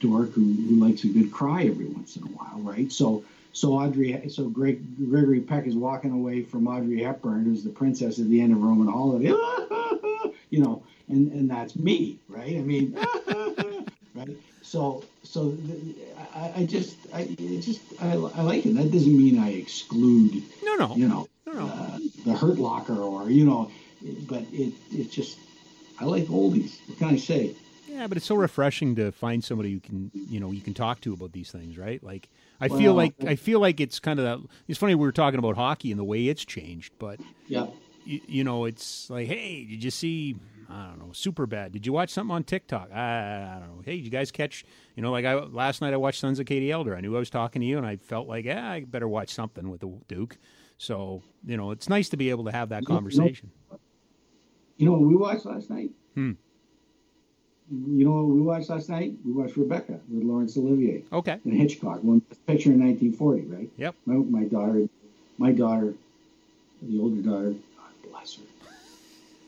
dork who, who likes a good cry every once in a while, right? So, so Audrey, so Greg, Gregory Peck is walking away from Audrey Hepburn, who's the princess at the end of Roman Holiday, you know, and, and that's me, right? I mean, right? So, so the, I, I just, I it just, I, I like it. That doesn't mean I exclude, no, no, you know, no, no. Uh, the Hurt Locker or you know, but it, it just, I like oldies. What can I say? Yeah, but it's so refreshing to find somebody you can, you know, you can talk to about these things, right? Like, I well, feel like I feel like it's kind of that. It's funny we were talking about hockey and the way it's changed, but yeah, you, you know, it's like, hey, did you see? I don't know, Superbad. Did you watch something on TikTok? I, I don't know. Hey, did you guys catch? You know, like I last night I watched Sons of Katie Elder. I knew I was talking to you, and I felt like, yeah, I better watch something with the Duke. So you know, it's nice to be able to have that you conversation. Know, you know what we watched last night? Hmm. You know what we watched last night? We watched Rebecca with Laurence Olivier. Okay. And Hitchcock. One picture in nineteen forty, right? Yep. My, my daughter, my daughter, the older daughter, God bless her.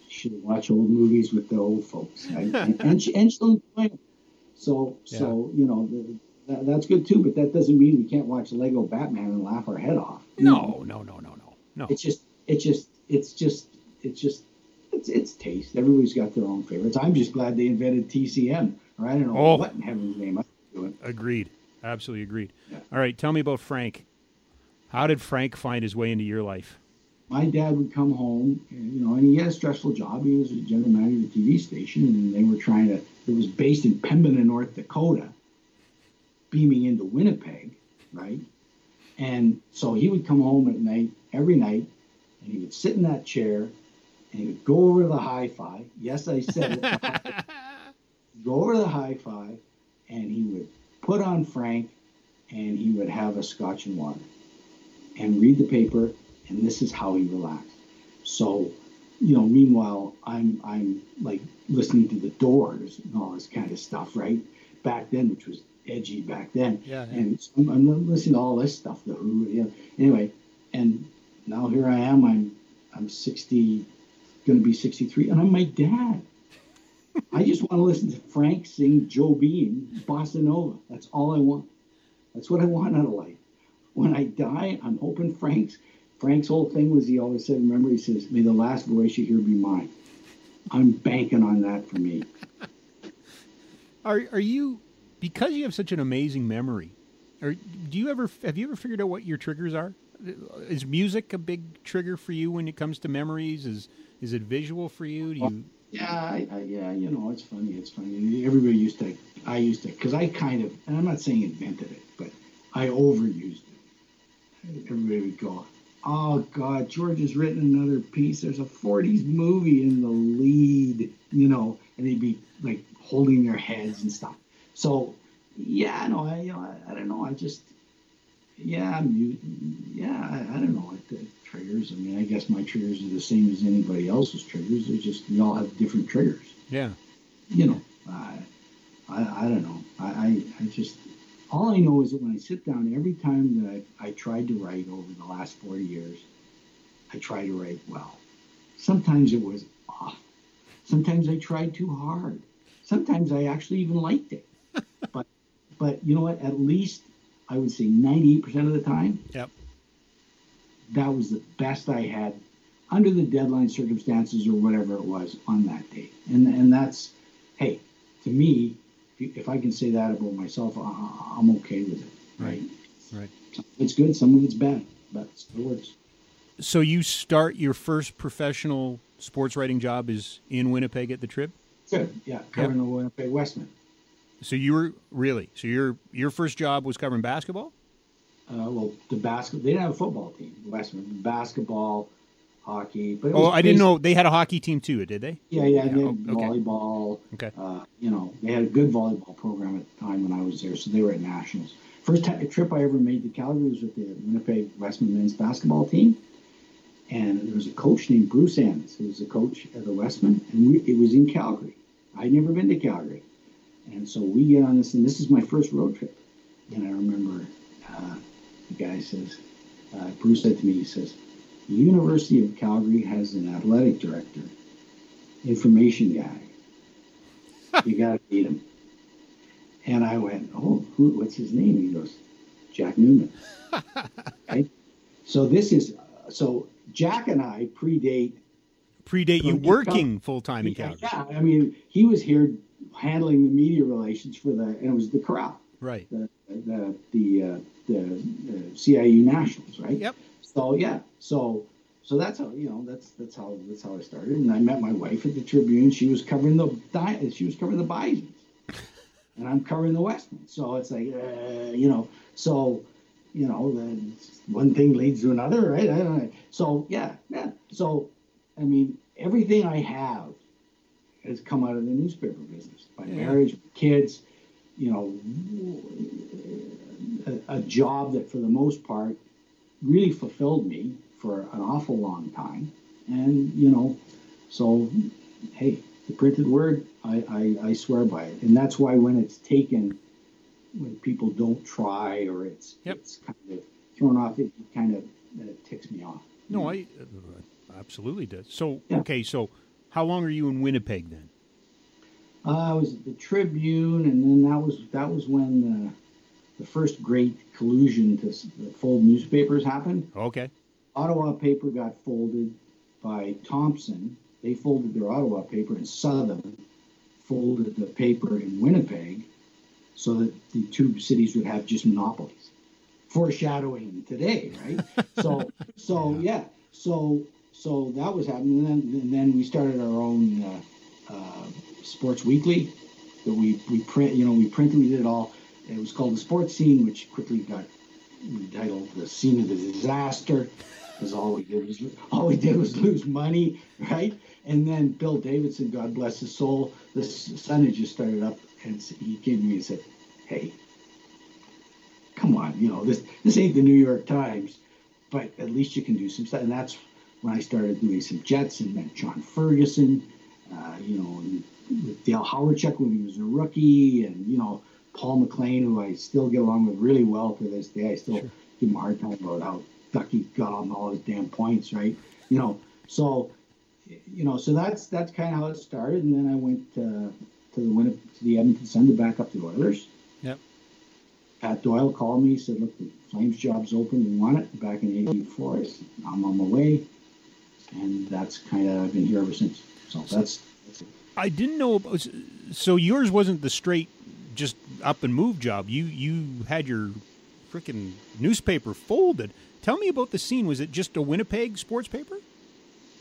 She should watch old movies with the old folks. Right? and, and, she, and she'll enjoy them. So, yeah. so you know, the, that, that's good too, but that doesn't mean we can't watch Lego Batman and laugh our head off. No, no, no, no, no, no. It's just, it's just, it's just, it's just, It's, it's taste. Everybody's got their own favorites. I'm just glad they invented T C M. Or I don't know oh. what in heaven's name I'm doing. Agreed. Absolutely agreed. Yeah. All right, tell me about Frank. How did Frank find his way into your life? My dad would come home, and, you know, and he had a stressful job. He was a general manager of a T V station, and they were trying to, it was based in Pembina, North Dakota, beaming into Winnipeg, right? And so he would come home at night, every night, and he would sit in that chair, and he would go over to the hi-fi. Yes, I said it. Go over to the hi-fi, and he would put on Frank, and he would have a scotch and water, and read the paper. And this is how he relaxed. So, you know, meanwhile, I'm I'm like listening to The Doors and all this kind of stuff, right? Back then, which was edgy back then. Yeah. yeah. And so I'm, I'm listening to all this stuff, The Who. You know. Anyway, and now here I am. I'm I'm sixty. Going to be sixty-three, and I'm my dad. I just want to listen to Frank sing Joe Beam, Bossa Nova. That's all I want. That's what I want out of life. When I die, I'm hoping Frank's Frank's whole thing was he always said, remember, he says, "May the last voice you hear be mine." I'm banking on that for me. Are are you because you have such an amazing memory? Or do you ever have you ever figured out what your triggers are? Is music a big trigger for you when it comes to memories? Is Is it visual for you? Do you... Yeah, I, I, yeah, you know, it's funny. It's funny. Everybody used to, I used to, because I kind of, and I'm not saying invented it, but I overused it. Everybody would go, "Oh God, George has written another piece. There's a forties movie in the lead," you know, and they'd be like holding their heads and stuff. So yeah, no, I, you know, I, I don't know. I just, yeah, mute, yeah, I, I don't know. It, it triggers. I mean, I guess my triggers are the same as anybody else's triggers. They're just, we all have different triggers. Yeah. You know, I, I, I don't know. I, I, I just, all I know is that when I sit down, every time that I, I tried to write over the last forty years, I try to write well. Sometimes it was off. Sometimes I tried too hard. Sometimes I actually even liked it. But, but you know what? At least I would say ninety-eight percent of the time, yep, that was the best I had under the deadline circumstances or whatever it was on that day. And and that's, hey, to me, if, you, if I can say that about myself, I'm okay with it. Right, right. Some of it's good, some of it's bad, but it still works. So you start your first professional sports writing job is in Winnipeg at the Trib? Good, yeah, covering yep. the Winnipeg Wesmen. So you were really so your your first job was covering basketball? Uh, well, the basketball they didn't have a football team. Westman basketball, hockey. But oh, I didn't know they had a hockey team too. Did they? Yeah, yeah, yeah. They had oh, okay. volleyball. Okay. Uh, you know, they had a good volleyball program at the time when I was there, so they were at nationals. First t- trip I ever made to Calgary was with the Winnipeg Wesmen men's basketball team, and there was a coach named Bruce Enns, who was the coach of the Wesmen, and we, it was in Calgary. I'd never been to Calgary. And so we get on this, and this is my first road trip. And I remember uh, the guy says, uh, Bruce said to me, he says, the University of Calgary has an athletic director, information guy. You got to meet him. And I went, oh, who, what's his name? He goes, Jack Newman. Right? So this is, uh, so Jack and I predate. Predate you working full-time in Calgary. Yeah, I mean, he was here handling the media relations for the, and it was the Corral, right? The the the uh, the uh, C I U Nationals, right? Yep. So yeah, so so that's how you know that's that's how that's how I started, and I met my wife at the Tribune. She was covering the she was covering the Bisons, and I'm covering the Wesmen. So it's like uh, you know, so you know, then one thing leads to another, right? I don't know. So yeah, yeah. So I mean, everything I have has come out of the newspaper business. My yeah. marriage, kids, you know, a, a job that for the most part really fulfilled me for an awful long time. And, you know, so, hey, the printed word, I, I, I swear by it. And that's why when it's taken, when people don't try or it's yep. it's kind of thrown off, it kind of it ticks me off. No, know? I uh, absolutely does. So, yeah. okay, so... How long are you in Winnipeg then? Uh, I was at the Tribune, and then that was that was when the, the first great collusion to fold newspapers happened. Okay. Ottawa paper got folded by Thompson. They folded their Ottawa paper, and Southern folded the paper in Winnipeg so that the two cities would have just monopolies. Foreshadowing today, right? so, so yeah, yeah. so... So that was happening, and then, and then we started our own uh, uh, sports weekly that we we print. You know, we printed, we did it all. It was called the Sports Scene, which quickly got retitled the Scene of the Disaster, because all we did was all we did was lose money, right? And then Bill Davidson, God bless his soul, the Sun had just started up, and he came to me and said, "Hey, come on, you know this this ain't the New York Times, but at least you can do some stuff," and that's when I started doing some Jets and met John Ferguson, uh, you know, and with Dale Hawerchuk when he was a rookie, and, you know, Paul McLean, who I still get along with really well to this day. I still sure. give him a hard time about how Ducky got on all his damn points, right? You know, so, you know, so that's that's kind of how it started. And then I went uh, to the Winni- to the Edmonton Sun to back up the Oilers. Yep. Pat Doyle called me, said, look, the Flames job's open, you want it? Back in eighty-four, I'm on my way. And that's kind of, I've been here ever since. So that's, that's it. I didn't know about, so yours wasn't the straight just up and move job. You you had your freaking newspaper folded. Tell me about the Scene. Was it just a Winnipeg sports paper?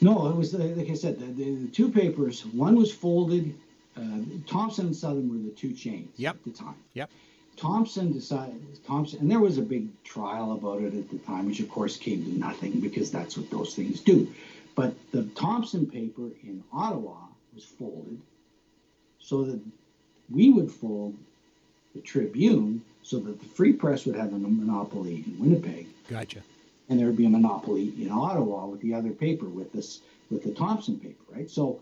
No, it was, like I said, the, the, the two papers. One was folded. Uh, Thompson and Southern were the two chains yep. at the time. Yep. Thompson decided, Thompson, and there was a big trial about it at the time, which of course came to nothing because that's what those things do. But the Thompson paper in Ottawa was folded so that we would fold the Tribune so that the Free Press would have a monopoly in Winnipeg. Gotcha. And there would be a monopoly in Ottawa with the other paper, with this, with the Thompson paper, right? So,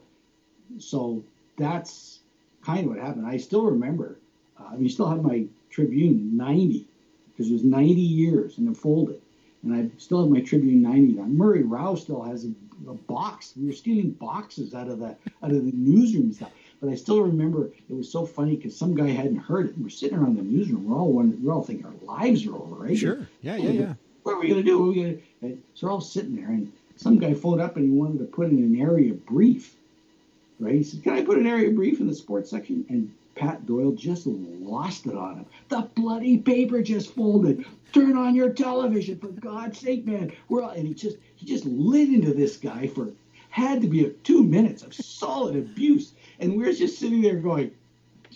so that's kind of what happened. I still remember. Uh, I mean, still have my Tribune ninety, because it was ninety years and it folded, and I still have my Tribune ninety. Now Murray Rao still has a, a box. We were stealing boxes out of the out of the newsroom and stuff. But I still remember it was so funny because some guy hadn't heard it. And we're sitting around the newsroom. We're all wondering, we're all thinking our lives are over, right? Sure. Yeah. Yeah. Yeah. What are we gonna do? What are we gonna? And so we're all sitting there, and some guy phoned up and he wanted to put in an area brief. Right? He said, "Can I put an area brief in the sports section?" And Pat Doyle just lost it on him. "The bloody paper just folded. Turn on your television, for God's sake, man." We're all, and he just he just lit into this guy for had to be a two minutes of solid abuse. And we're just sitting there going,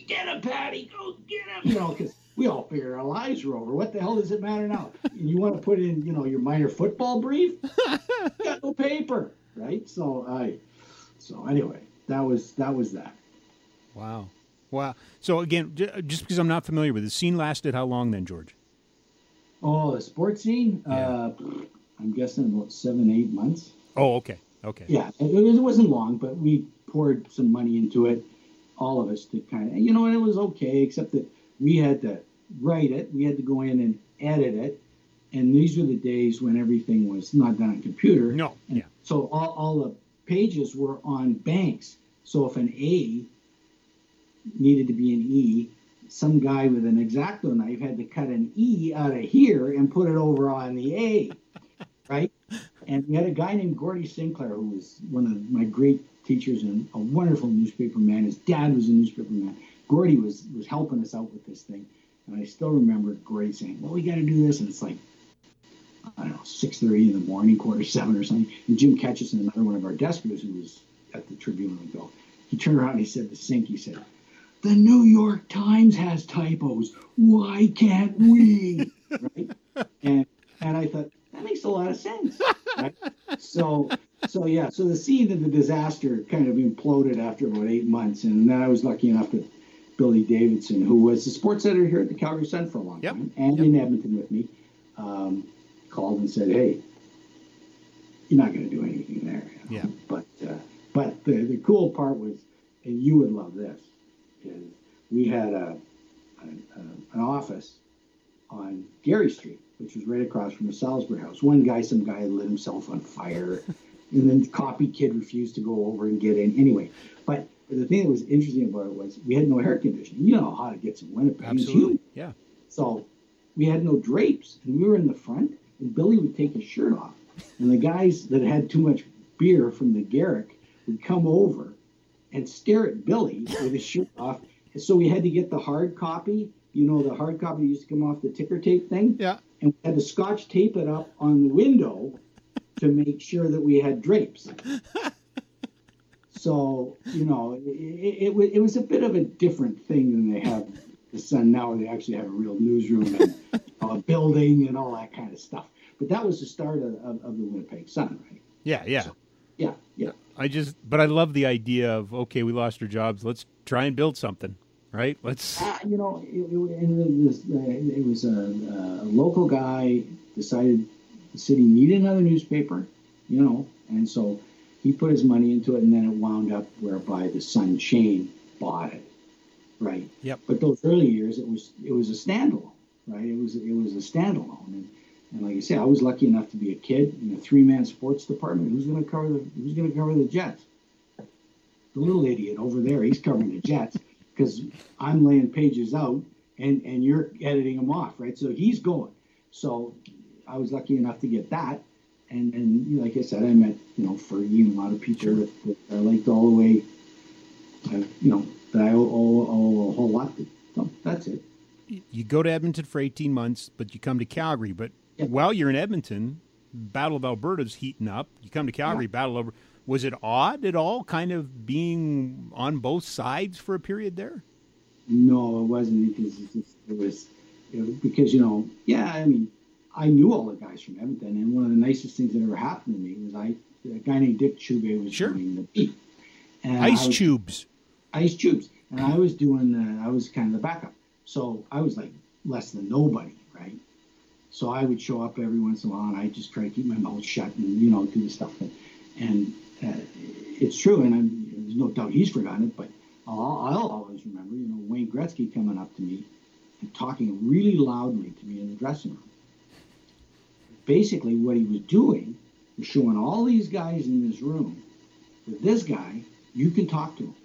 "Get him, Patty, go get him," you know, because we all figure our lives are over. What the hell does it matter now? You want to put in, you know, your minor football brief? You got no paper, right? So I so anyway, that was that was that. Wow. Wow. So, again, just because I'm not familiar with it, the scene lasted how long then, George? Oh, the sports scene? Yeah. Uh, I'm guessing about seven, eight months. Oh, okay. Okay. Yeah. It, it wasn't long, but we poured some money into it, all of us, to kind of, you know, and it was okay, except that we had to write it. We had to go in and edit it. And these were the days when everything was not done on computer. No. And yeah. So all, all the pages were on banks. So if an A needed to be an E, some guy with an X-Acto knife had to cut an E out of here and put it over on the A, right? And we had a guy named Gordy Sinclair, who was one of my great teachers and a wonderful newspaper man. His dad was a newspaper man. Gordy was was helping us out with this thing. And I still remember Gordy saying, "Well, we got to do this." And it's like, I don't know, six thirty in the morning, quarter seven or something. And Jim Ketchison, another one of our deskers who was at the Tribune, would go, he turned around and he said to Sink, he said, "The New York Times has typos. Why can't we?" Right? And and I thought, that makes a lot of sense. Right? So so yeah, so the scene of the disaster kind of imploded after about eight months. And then I was lucky enough that Billy Davidson, who was the sports editor here at the Calgary Sun for a long yep. time, and yep. in Edmonton with me, um, called and said, "Hey, you're not going to do anything there." You know? Yeah. But uh, but the, the cool part was, and you would love this, is we had a, a, a an office on Gary Street, which was right across from the Salisbury House. One guy, some guy lit himself on fire, and then the copy kid refused to go over and get in anyway. But the thing that was interesting about it was we had no air conditioning. You know how hot it gets in Winnipeg. Absolutely, yeah. So we had no drapes, and we were in the front, and Billy would take his shirt off, and the guys that had too much beer from the Garrick would come over and stare at Billy with his shirt off. So we had to get the hard copy, you know, the hard copy that used to come off the ticker tape thing. Yeah. And we had to scotch tape it up on the window to make sure that we had drapes. So, you know, it, it, it, it was a bit of a different thing than they have the Sun now, where they actually have a real newsroom and a building and all that kind of stuff. But that was the start of, of, of the Winnipeg Sun, right? Yeah, yeah. So, yeah, yeah. I just, but I love the idea of, okay, we lost our jobs. Let's try and build something, right? Let's. Uh, you know, it, it, it was, uh, it was a, a local guy decided the city needed another newspaper, you know, and so he put his money into it, and then it wound up whereby the Sun chain bought it, right? Yep. But those early years, it was it was a standalone, right? It was it was a standalone, and, and like I say, I was lucky enough to be a kid in a three-man sports department. Who's going to cover the Who's going to cover the Jets? The little idiot over there, he's covering the Jets because I'm laying pages out, and and you're editing them off, right? So he's going. So I was lucky enough to get that. And, and like I said, I met, you know, Fergie and a lot of people that, that I liked all the way, uh, you know, that I owe, owe, owe a whole lot to. So that's it. You go to Edmonton for eighteen months, but you come to Calgary. But yeah. while you're in Edmonton, Battle of Alberta's heating up. You come to Calgary, yeah. Battle of Alberta. Was it odd at all, kind of being on both sides for a period there? No, it wasn't, because it was, it was because, you know, yeah, I mean, I knew all the guys from Edmonton, and one of the nicest things that ever happened to me was I, a guy named Dick Chube was sure. doing the beat. And Ice was, Tubes. Ice Tubes. And I was doing, the, I was kind of the backup. So I was like less than nobody, right? So I would show up every once in a while, and I just try to keep my mouth shut and, you know, do the stuff. And, and uh, it's true, and I'm, there's no doubt he's forgotten it, but I'll, I'll always remember, you know, Wayne Gretzky coming up to me and talking really loudly to me in the dressing room. Basically, what he was doing was showing all these guys in this room that this guy, you can talk to him.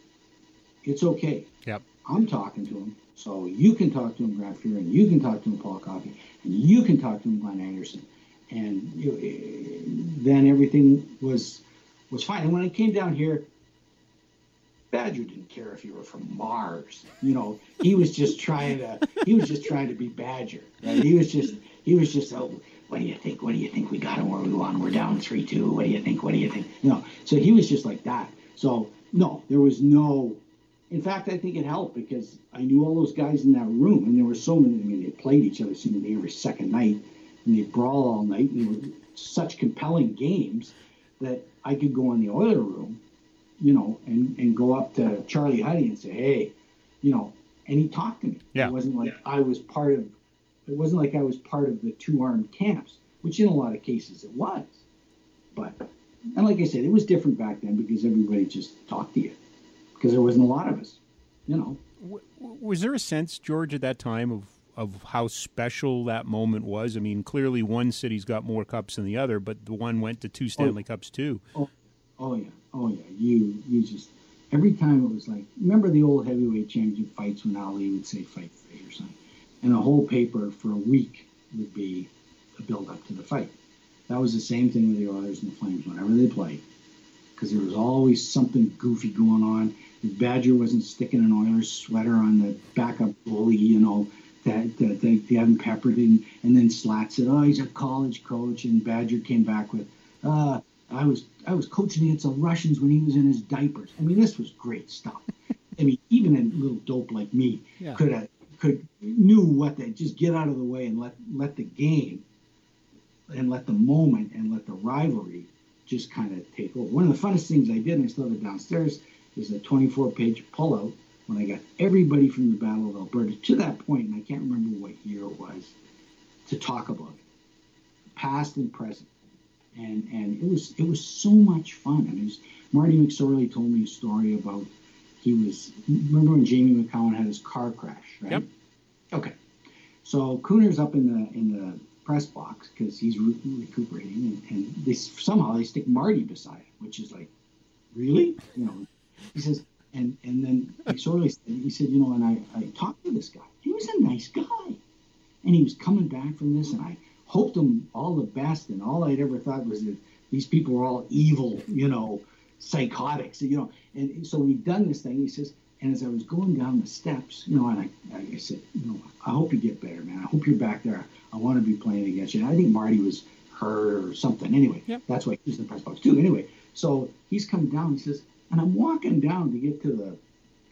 It's okay. Yep. I'm talking to him, so you can talk to him, Grant Fuhr, and you can talk to him, Paul Coffey, and you can talk to him, Glenn Anderson. And you know, then everything was was fine. And when I came down here, Badger didn't care if you were from Mars. You know, he was just trying to he was just trying to be Badger. Right? He was just he was just oh, what do you think? What do you think? We got him where we want. We're down three two. What do you think? What do you think? You know, so he was just like that. So no, there was no. In fact, I think it helped because I knew all those guys in that room, and there were so many. I mean, they played each other seemingly every second night, and they brawl all night, and they were such compelling games that I could go in the Oiler room, you know, and, and go up to Charlie Huddy and say, hey, you know, and he talked to me. Yeah. It wasn't like yeah. I was part of, it wasn't like I was part of the two-armed camps, which in a lot of cases it was. But, and like I said, it was different back then because everybody just talked to you. Because there wasn't a lot of us, you know. Was there a sense, George, at that time of, of how special that moment was? I mean, clearly one city's got more cups than the other, but the one went to two Stanley oh, Cups too. Oh, oh, yeah. Oh, yeah. You you just, every time it was like, remember the old heavyweight championship fights when Ali would say fight for it or something? And a whole paper for a week would be a build-up to the fight. That was the same thing with the Oilers and the Flames whenever they played. Because there was always something goofy going on. If Badger wasn't sticking an Oilers sweater on the backup goalie, you know, that, that they, they hadn't peppered in. And then Slat said, oh, he's a college coach. And Badger came back with, uh, I was I was coaching against the Russians when he was in his diapers. I mean, this was great stuff. I mean, even a little dope like me yeah. could have, could knew what they just get out of the way and let, let the game and let the moment and let the rivalry just kind of take over. One of the funnest things I did, and I still have it downstairs, is a twenty-four page pullout when I got everybody from the Battle of Alberta to that point, and I can't remember what year it was, to talk about it, past and present. And and it was it was so much fun. I mean, was, Marty McSorley told me a story about he was, remember when Jamie McCoun had his car crash, right? Yep. Okay. So Cooner's up in the in the press box because he's re- recuperating, and, and they, somehow they stick Marty beside him, which is like, really? You know, he says, and, and then he sort of said, he said, you know, and I, I talked to this guy. He was a nice guy. And he was coming back from this, and I hoped him all the best, and all I'd ever thought was that these people were all evil, you know, psychotics, you know. And so we'd done this thing, he says, and as I was going down the steps, you know, and I, I said, you know, I hope you get better, man. I hope you're back there. I want to be playing against you. And I think Marty was hurt or something. Anyway, yep. That's why he was in the press box too. Anyway, so he's coming down. He says, and I'm walking down to get to the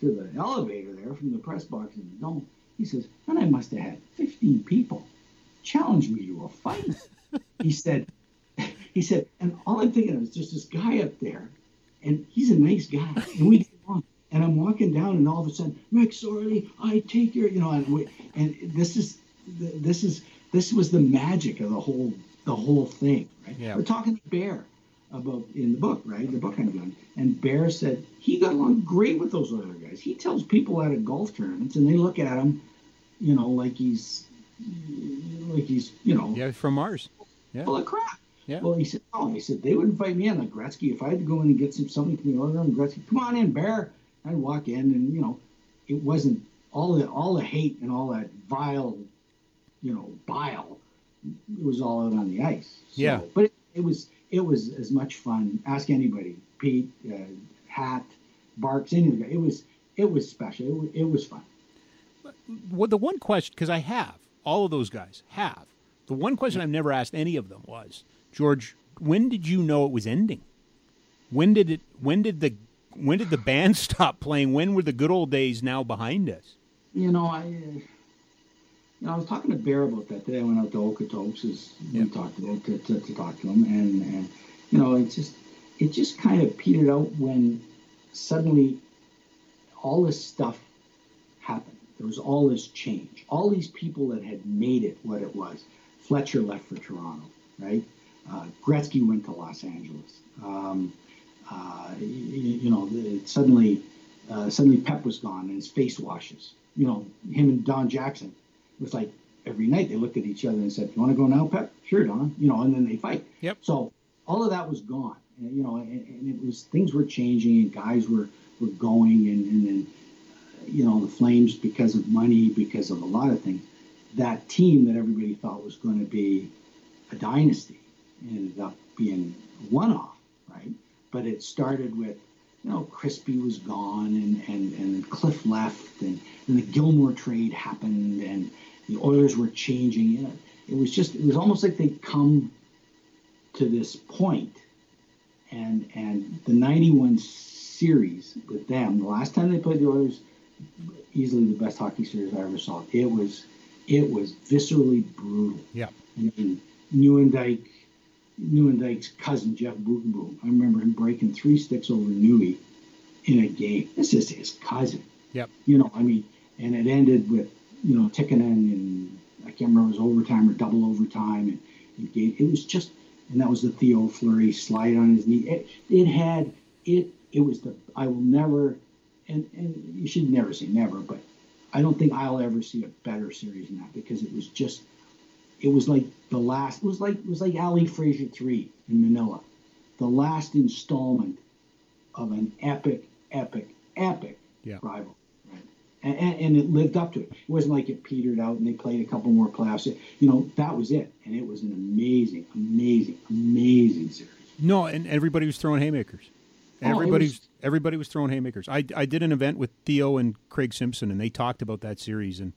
to the elevator there from the press box in the dome. He says, and I must have had fifteen people challenge me to a fight. he said, he said, and all I'm thinking of is just this guy up there, and he's a nice guy, and we. And I'm walking down, and all of a sudden, McSorley, I take your, you know, and, we, and this is, this is, this was the magic of the whole, the whole thing, right? Yeah. We're talking to Bear about in the book, right? The book kind of done. And Bear said he got along great with those other guys. He tells people out of golf tournaments, and they look at him, you know, like he's, like he's, you know, yeah, from Mars, yeah, full of crap. Yeah. Well, he said, oh, he said they would invite me in, like Gretzky, if I had to go in and get some something from the order room, Gretzky, come on in, Bear. I'd walk in, and you know, it wasn't all the all the hate and all that vile, you know, bile. It was all out on the ice. So, yeah. But it, it was it was as much fun. Ask anybody, Pete, uh, Hat, Barks, any of the guys. It was it was special. It was, it was fun. Well, the one question, because I have all of those guys have the one question yeah. I've never asked any of them was, George, when did you know it was ending? When did it? When did the When did the band stop playing? When were the good old days now behind us? You know, I, uh, you know, I was talking to Bear about that today. I went out to Okotoks as yeah. we talked about to, to, to talk to him, and, and you know, it just it just kind of petered out when suddenly all this stuff happened. There was all this change. All these people that had made it what it was. Fletcher left for Toronto, right? Uh, Gretzky went to Los Angeles. Um, uh, you, you know, it suddenly, uh, suddenly Pep was gone and his face washes. You know, him and Don Jackson. It was like every night they looked at each other and said, "You want to go now, Pep?" "Sure, Don." You know, and then they fight. Yep. So all of that was gone. And, you know, and, and it was things were changing and guys were were going and and then uh, you know the Flames, because of money, because of a lot of things, that team that everybody thought was going to be a dynasty ended up being one-off, right? But it started with, you know, Crispy was gone and, and, and Cliff left and, and the Gilmour trade happened and the Oilers were changing. It was just, it was almost like they'd come to this point, and and the ninety-one series with them, the last time they played the Oilers, easily the best hockey series I ever saw. It was, it was viscerally brutal. Yeah. I mean, Newendike, Newendike's cousin, Jeff Bootenboom, I remember him breaking three sticks over Nui in a game. This is his cousin. Yep. You know, I mean, and it ended with, you know, Tikkinen and I can't remember if it was overtime or double overtime. And, and game, it was just, and that was the Theo Fleury slide on his knee. It, it had, it it was the, I will never, and, and you should never say never, but I don't think I'll ever see a better series than that, because it was just, it was like the last, it was like, it was like Ali Fraser three in Manila, the last installment of an epic, epic, epic yeah. rival. Right? And, and, and it lived up to it. It wasn't like it petered out and they played a couple more playoffs. It, you know, that was it. And it was an amazing, amazing, amazing series. No, and everybody was throwing haymakers. Everybody, oh, was, everybody was throwing haymakers. I, I did an event with Theo and Craig Simpson, and they talked about that series and,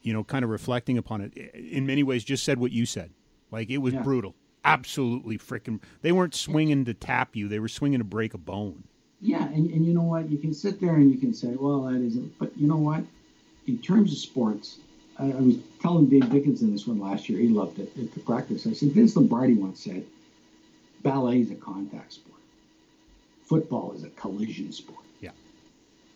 you know, kind of reflecting upon it, in many ways just said what you said. Like, it was yeah. brutal. Absolutely freaking. They weren't swinging to tap you. They were swinging to break a bone. Yeah, and, and you know what? You can sit there and you can say, well, that isn't. But you know what? In terms of sports, I, I was telling Dave Dickinson this one last year. He loved it at the practice. I said, Vince Lombardi once said, ballet is a contact sport. Football is a collision sport. Yeah.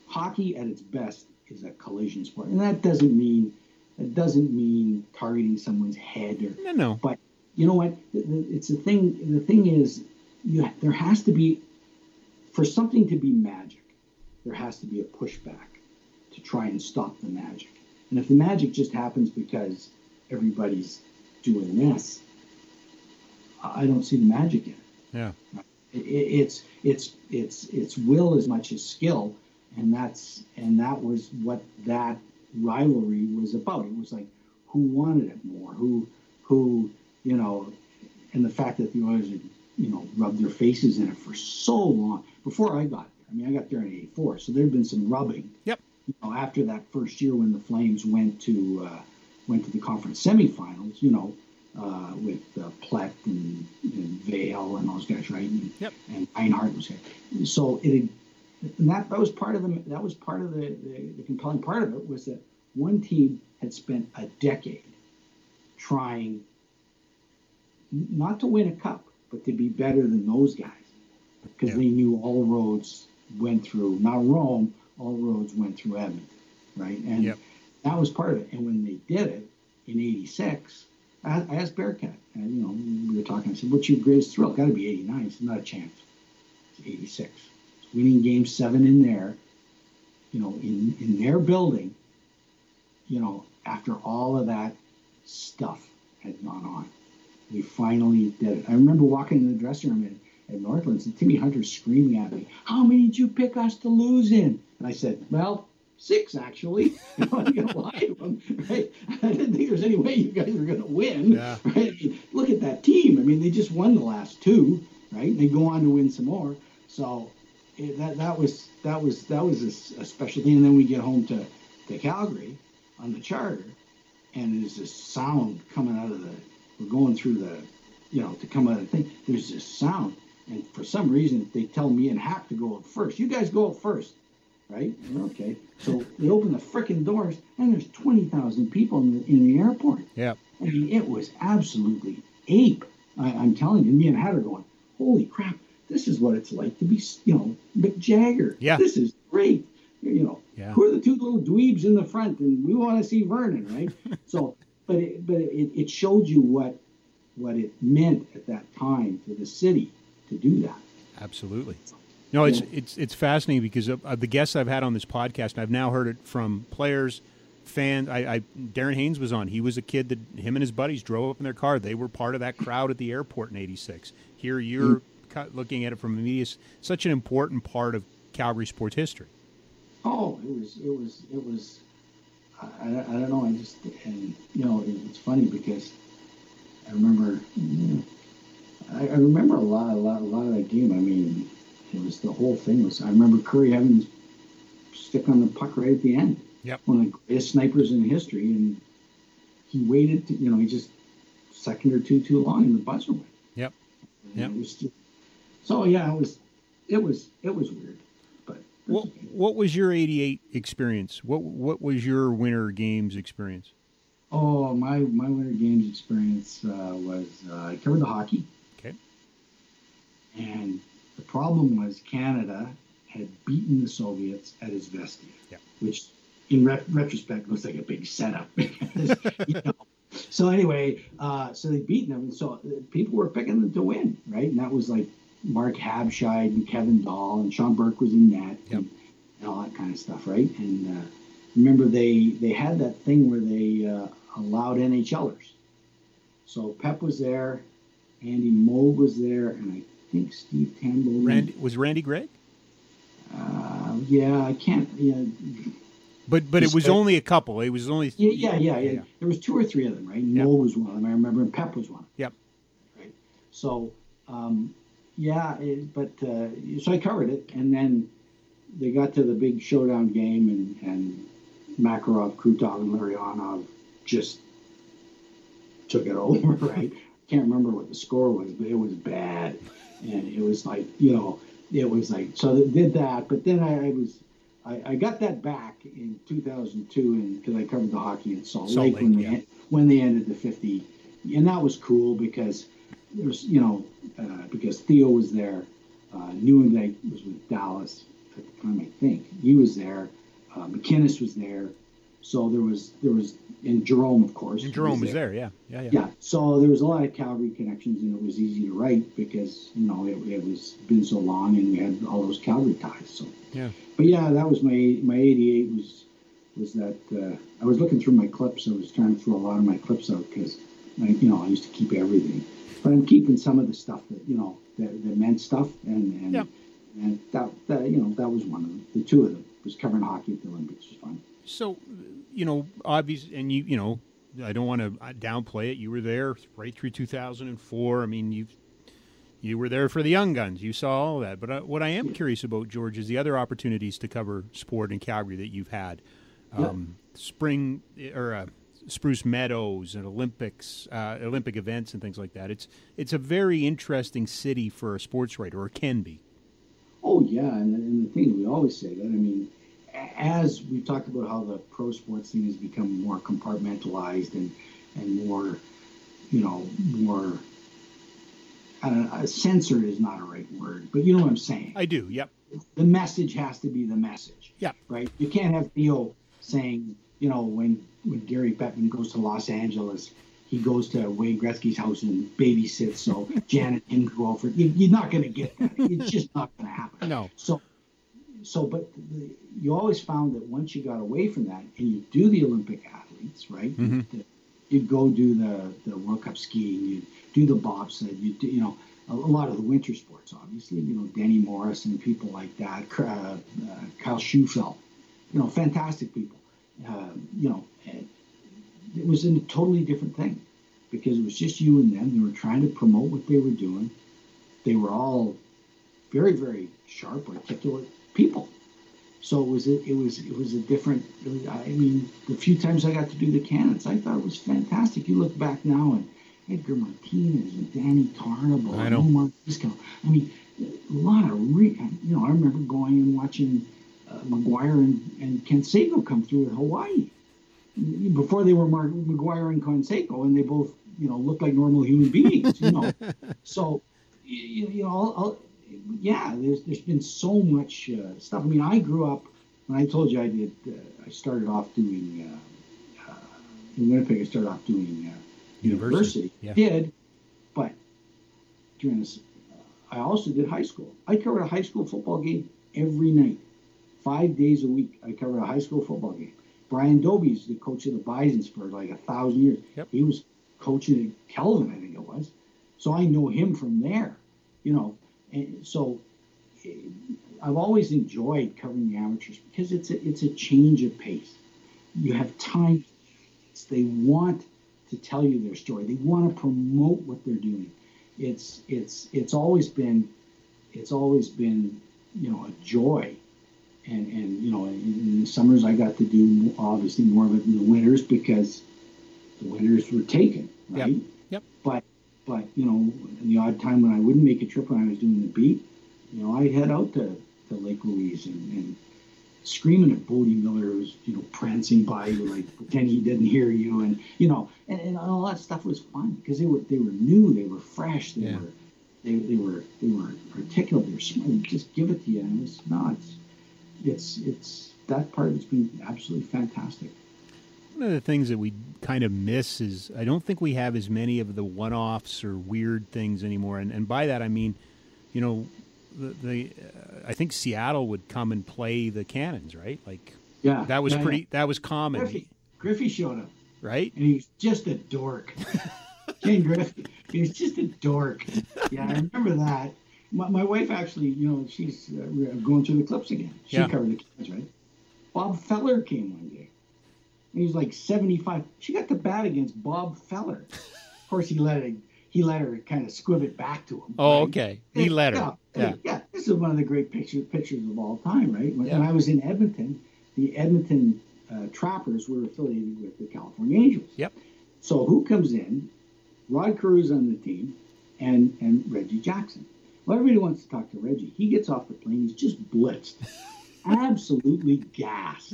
Hockey at its best is a collision sport. And that doesn't mean... It doesn't mean targeting someone's head, or no, no. But you know what? It's the thing. The thing is, you, there has to be, for something to be magic, there has to be a pushback to try and stop the magic. And if the magic just happens because everybody's doing this, I don't see the magic in it. Yeah, it, it's it's it's it's will as much as skill, and that's and that was what that. rivalry was about. It was like who wanted it more, who, who, you know, and the fact that the Oilers had, you know, rubbed their faces in it for so long before I got there. I mean, I got there in eighty-four, so there'd been some rubbing. Yep. You know, after that first year when the Flames went to uh, went to the conference semifinals, you know, uh, with uh, Plett and, and Vail and those guys, right? And, yep. And Einhart was here, so it. Had, And that, that was part of the that was part of the, the, the compelling part of it was that one team had spent a decade trying not to win a cup, but to be better than those guys, because yeah. they knew all roads went through not Rome, all roads went through Edmonton, right? And yep. that was part of it. And when they did it in eighty-six, I, I asked Bearcat, and you know we were talking. I said, "What's your greatest thrill? Got to be eighty-nine. It's not a chance. It's eighty-six." Winning game seven in there, you know, in, in their building, you know, after all of that stuff had gone on. We finally did it. I remember walking in the dressing room at, at Northlands and Timmy Hunter screaming at me, "How many did you pick us to lose in?" And I said, "Well, six, actually." I'm not going to lie to him, right? I didn't think there was any way you guys were going to win. Yeah. Right? I mean, look at that team. I mean, they just won the last two, right? And they go on to win some more. So... It, that that was that was that was a, a special thing, and then we get home to, to Calgary on the charter, and there's this sound coming out of the we're going through the you know to come out of the thing. There's this sound, and for some reason they tell me and Hap to go up first. "You guys go up first, right?" Okay, so they open the frickin' doors, and there's twenty thousand people in the, in the airport. Yeah, I mean it was absolutely ape. I, I'm telling you, me and Hap are going, "Holy crap! This is what it's like to be, you know, Mick Jagger." Yeah. This is great. you know, yeah. who are the two little dweebs in the front, and we want to see Vernon, right? So, but it, but it, it showed you what what it meant at that time to the city to do that. Absolutely. No, it's yeah. it's it's fascinating because of, of the guests I've had on this podcast, and I've now heard it from players, fans. I, I Darren Haynes was on. He was a kid that him and his buddies drove up in their car. They were part of that crowd at the airport in eighty-six. Here you're mm-hmm. looking at it from the media. Such an important part of Calgary sports history. Oh, it was it was it was. I, I, I don't know. I just and you know it, it's funny because I remember you know, I, I remember a lot a lot a lot of that game. I mean. It was the whole thing. Was I remember Curry having to stick on the puck right at the end. Yep. One of the greatest snipers in history, and he waited. To, you know, he just a second or two too long, and the buzzer went. Yep. Yep. It was just, so yeah, it was, it was, it was weird. But what okay. what was your eighty-eight experience? What what was your Winter Games experience? Oh, my my Winter Games experience uh, was uh, I covered the hockey. Okay. And. The problem was Canada had beaten the Soviets at Izvestia, yeah. which in re- retrospect looks like a big setup. Because, you know. So anyway, uh, so they beaten them. And so people were picking them to win, right? And that was like Mark Habscheid and Kevin Dahl and Sean Burke was in that yep. and, and all that kind of stuff, right? And uh, remember they, they had that thing where they uh, allowed NHLers. So Pep was there, Andy Moog was there, and I I think Steve Tamboli. Randy, was Randy Gregg? Uh, yeah, I can't. Yeah. But but Respect. It was only a couple. It was only. Th- yeah, yeah, yeah, yeah, yeah. There was two or three of them, right? Yep. Noel was one of them, I remember, and Pep was one. Yep. Right. So, um, yeah, it, but uh, so I covered it, and then they got to the big showdown game, and, and Makarov, Krutov, and Larionov just took it over, right? Can't remember what the score was, but it was bad. And it was like, you know, it was like, so they did that. But then I, I was, I, I got that back in two thousand two and because I covered the hockey in Salt, Salt Lake, Lake when, yeah. they, when they ended the fifty. And that was cool because there was, you know, uh, because Theo was there. Uh, Newendike was with Dallas at the time, I think. He was there. Uh, McInnes was there. So there was, there was, and Jerome, of course. And Jerome was there, was there yeah. yeah. Yeah, yeah. So there was a lot of Calgary connections, and it was easy to write because, you know, it, it was been so long, and we had all those Calgary ties. So yeah. But yeah, that was my my eighty-eight was was that uh, I was looking through my clips. I was trying to throw a lot of my clips out because, like, you know, I used to keep everything, but I'm keeping some of the stuff that you know that, that meant stuff, and and, yeah. and that, that you know that was one of them. The two of them was covering hockey at the Olympics was fun. So, you know, obvious, and you, you know, I don't want to downplay it. You were there right through two thousand four. I mean, you you were there for the young guns. You saw all that. But I, what I am yeah. curious about, George, is the other opportunities to cover sport in Calgary that you've had. Um, yeah. Spring or uh, Spruce Meadows and Olympics, uh, Olympic events and things like that. It's it's a very interesting city for a sports writer, or can be. Oh, yeah. And, and the thing, we always say that, I mean, as we've talked about how the pro sports thing has become more compartmentalized and, and more, you know, more, I don't know, censored is not a right word, but you know what I'm saying. I do, yep. The message has to be the message. Yep. Right? You can't have Theo saying, you know, when, when Gary Bettman goes to Los Angeles, he goes to Wayne Gretzky's house and babysits, so Janet and go over. You, you're not going to get that. It's just not going to happen. No. So. So, but the, you always found that once you got away from that, and you do the Olympic athletes, right? Mm-hmm. The, you'd go do the, the World Cup skiing, you'd do the bobsled, you'd do, you know, a, a lot of the winter sports, obviously, you know, Danny Morris and people like that, uh, uh, Kyle Schufeld, you know, fantastic people. Uh, you know, it was in a totally different thing because it was just you and them. They were trying to promote what they were doing. They were all very, very sharp, articulate people. So it was it, it was it was a different it was, I mean the few times I got to do the cannons, I thought it was fantastic. You look back now and Edgar Martinez and Danny Tarnable and Omar Isco. I mean a lot of re- you know I remember going and watching uh, McGuire and, and Canseco come through at Hawaii before they were Mark, McGuire and Canseco, and they both you know looked like normal human beings you know so you, you know I'll, I'll, yeah, there's there's been so much uh, stuff. I mean, I grew up when I told you I did, uh, I started off doing, uh, uh, in Winnipeg, I started off doing uh, university. university. Yeah. I did, but during this, I also did high school. I covered a high school football game every night, five days a week. I covered a high school football game. Brian Doby's the coach of the Bisons for like a thousand years. Yep. He was coaching at Kelvin, I think it was. So I know him from there, you know. And so I've always enjoyed covering the amateurs because it's a, it's a change of pace. You have time. They want to tell you their story. They want to promote what they're doing. It's it's it's always been it's always been you know a joy, and and you know in, in the summers I got to do obviously more of it in the winters because the winters were taken, right? Yep. Yep. But but you know in the odd time when I wouldn't make a trip when I was doing the beat, you know I'd head out to, to Lake Louise and, and screaming at Bodie Miller who's you know prancing by you like pretend he didn't hear you and you know. And, and all that stuff was fun because they were they were new, they were fresh, they yeah. were they they were they were particular. They were smart. They just give it to you, and it's not. It's it's that part has been absolutely fantastic. One of the things that we kind of miss is I don't think we have as many of the one-offs or weird things anymore. And and by that I mean, you know, the, the uh, I think Seattle would come and play the Cannons, right? Like yeah, that was yeah, pretty. Yeah. That was common. Griffey, Griffey showed up. Right? And he's just a dork. Shane Griffey. He was just a dork. Yeah, I remember that. My, my wife actually, you know, she's uh, going through the clips again. She yeah. covered the Cannons, right? Bob Feller came one day. And he was like seventy-five. She got to bat against Bob Feller. Of course, he let it, he let her kind of squib it back to him. Oh, right? Okay. He and, let her. Yeah, yeah. yeah. This is one of the great picture, pictures of all time, right? When, yeah. when I was in Edmonton, the Edmonton... Uh, Trappers were affiliated with the California Angels. Yep. So who comes in? Rod Carew on the team, and and Reggie Jackson. Well, everybody wants to talk to Reggie. He gets off the plane. He's just blitzed, absolutely gassed,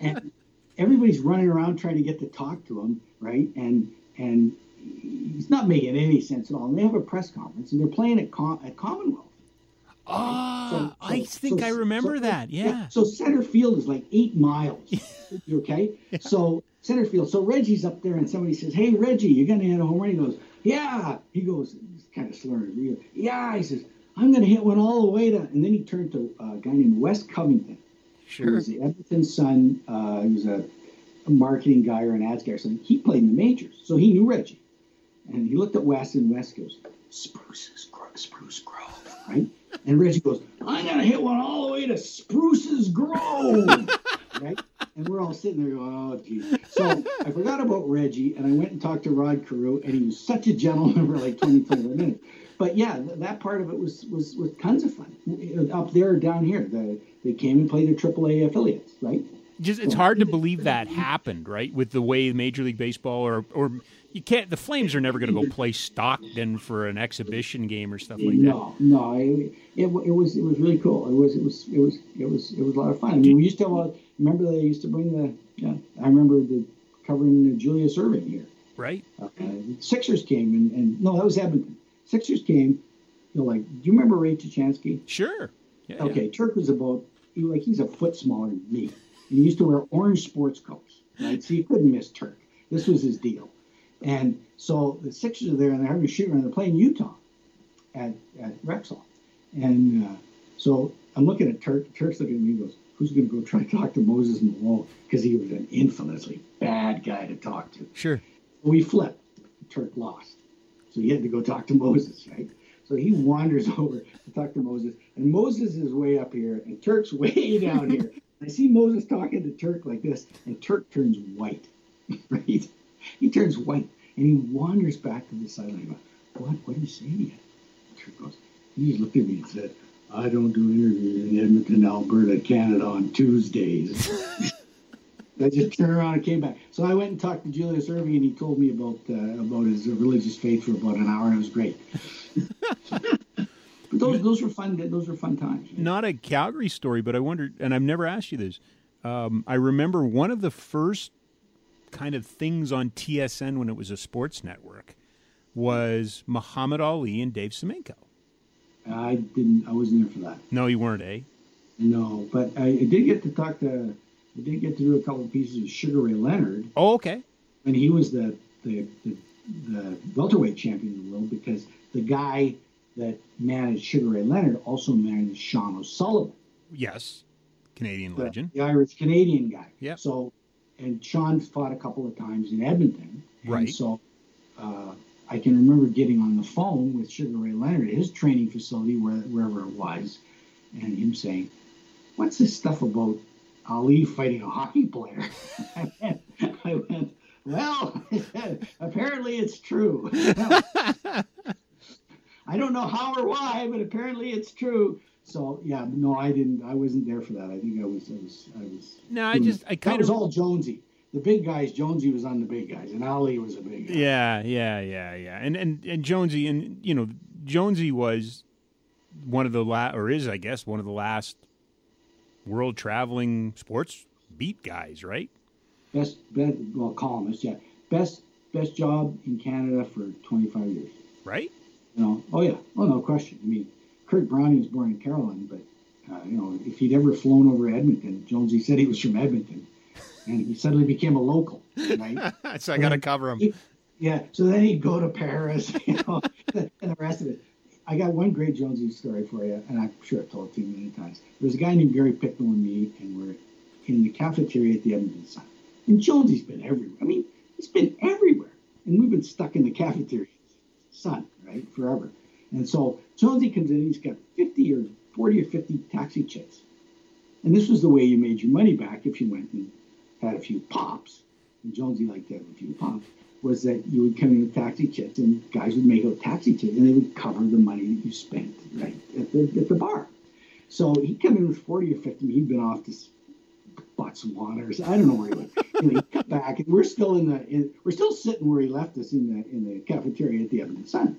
and everybody's running around trying to get to talk to him, right? And and he's not making any sense at all. And they have a press conference, and they're playing at Com- at Commonwealth. Ah, oh, so, so, I think so, I remember so, that. Yeah. yeah. So center field is like eight miles. Okay. Yeah. So center field. So Reggie's up there, and somebody says, "Hey, Reggie, you're going to hit a home run." He goes, "Yeah." He goes, he's kind of slurring. "Yeah." He says, "I'm going to hit one all the way to." And then he turned to a guy named Wes Covington. Sure. He was the Edmonton Sun. Uh, he was a, a marketing guy or an ads guy or something. He played in the majors, so he knew Reggie. And he looked at Wes, and Wes goes, "Spruce's Gro- Spruce Grove," right? And Reggie goes, "I'm going to hit one all the way to Spruce's Grove." Right? And we're all sitting there going, oh, geez. So I forgot about Reggie, and I went and talked to Rod Carew, and he was such a gentleman for like twenty, twenty-five minutes. But yeah, th- that part of it was, was, was tons of fun. Up there or down here, the, they came and played their triple A affiliates, right? Just, it's so, hard to believe that happened, right? With the way Major League Baseball or or you can't. The Flames are never going to go play Stockton for an exhibition game or stuff like no, that. No, no, it, it, it was it was really cool. It was it was it was it was it was a lot of fun. I mean, we used to uh, remember they used to bring the. Yeah, I remember the covering the Julius Erving here. Right. Uh, Sixers came and, and no, that was Edmonton. Sixers came. You know, like, do you remember Ray Tuchansky? Sure. Yeah, okay, yeah. Turk was about he, like he's a foot smaller than me. And he used to wear orange sports coats, right? So you couldn't miss Turk. This was his deal. And so the Sixers are there, and they're having a shootout. They're playing Utah at, at Rexall. And uh, so I'm looking at Turk. Turk's looking at me and goes, "Who's going to go try to talk to Moses Malone?" Because he was an infamously bad guy to talk to. Sure. We flipped. Turk lost. So he had to go talk to Moses, right? So he wanders over to talk to Moses. And Moses is way up here, and Turk's way down here. I see Moses talking to Turk like this, and Turk turns white, right? He turns white, and he wanders back to the sideline. What? What did he say to you? Turk goes, he just looked at me and said, "I don't do interviews in Edmonton, Alberta, Canada on Tuesdays." I just turned around and came back. So I went and talked to Julius Erving, and he told me about uh, about his religious faith for about an hour, and it was great. But those those were fun. Those were fun times. Right? Not a Calgary story, but I wondered, and I've never asked you this. Um, I remember one of the first kind of things on T S N when it was a sports network was Muhammad Ali and Dave Semenko. I didn't. I wasn't there for that. No, you weren't, eh? No, but I, I did get to talk to, I did get to do a couple of pieces with Sugar Ray Leonard. Oh, okay. And he was the the, the, the welterweight champion of the world, because the guy that managed Sugar Ray Leonard also managed Sean O'Sullivan. Yes, Canadian the, legend. The Irish-Canadian guy. Yeah. So, and Sean fought a couple of times in Edmonton. Right. And so uh, I can remember getting on the phone with Sugar Ray Leonard at his training facility, where, wherever it was, and him saying, "What's this stuff about Ali fighting a hockey player?" I, went, I went, well, apparently it's true. I don't know how or why, but apparently it's true. So yeah, no, I didn't. I wasn't there for that. I think I was. I was. I was. No, I just. I kind of. That was all Jonesy. The big guys. Jonesy was on the big guys, and Ali was a big guy. Yeah, yeah, yeah, yeah. And and and Jonesy, and you know, Jonesy was one of the last, or is, I guess, one of the last world traveling sports beat guys, right? Best, best, well, columnist. Yeah, best, best job in Canada for twenty-five years. Right. You know. Oh yeah. Oh no question. I mean, Kurt Browning was born in Carolyn, but uh, you know, if he'd ever flown over Edmonton, Jonesy said he was from Edmonton, and he suddenly became a local. Right? So I got to cover him. He, yeah. So then he'd go to Paris, you know, and the rest of it. I got one great Jonesy story for you, and I'm sure I've told it to you many times. There was a guy named Gary Picknell and me, and we're in the cafeteria at the Edmonton Sun. And Jonesy's been everywhere. I mean, he's been everywhere, and we've been stuck in the cafeteria Sun, right, forever. And so Jonesy comes in, and he's got fifty or forty or fifty taxi chits. And this was the way you made your money back if you went and had a few pops. And Jonesy liked to have a few pops, was that you would come in with taxi chits, and guys would make out taxi chits, and they would cover the money that you spent, right, at the, at the bar. So he'd come in with forty or fifty. He'd been off to bought some waters. I don't know where he went. You know, he'd come back, and we're still in the, in, we're still sitting where he left us in the in the cafeteria at the Edmonton Sun.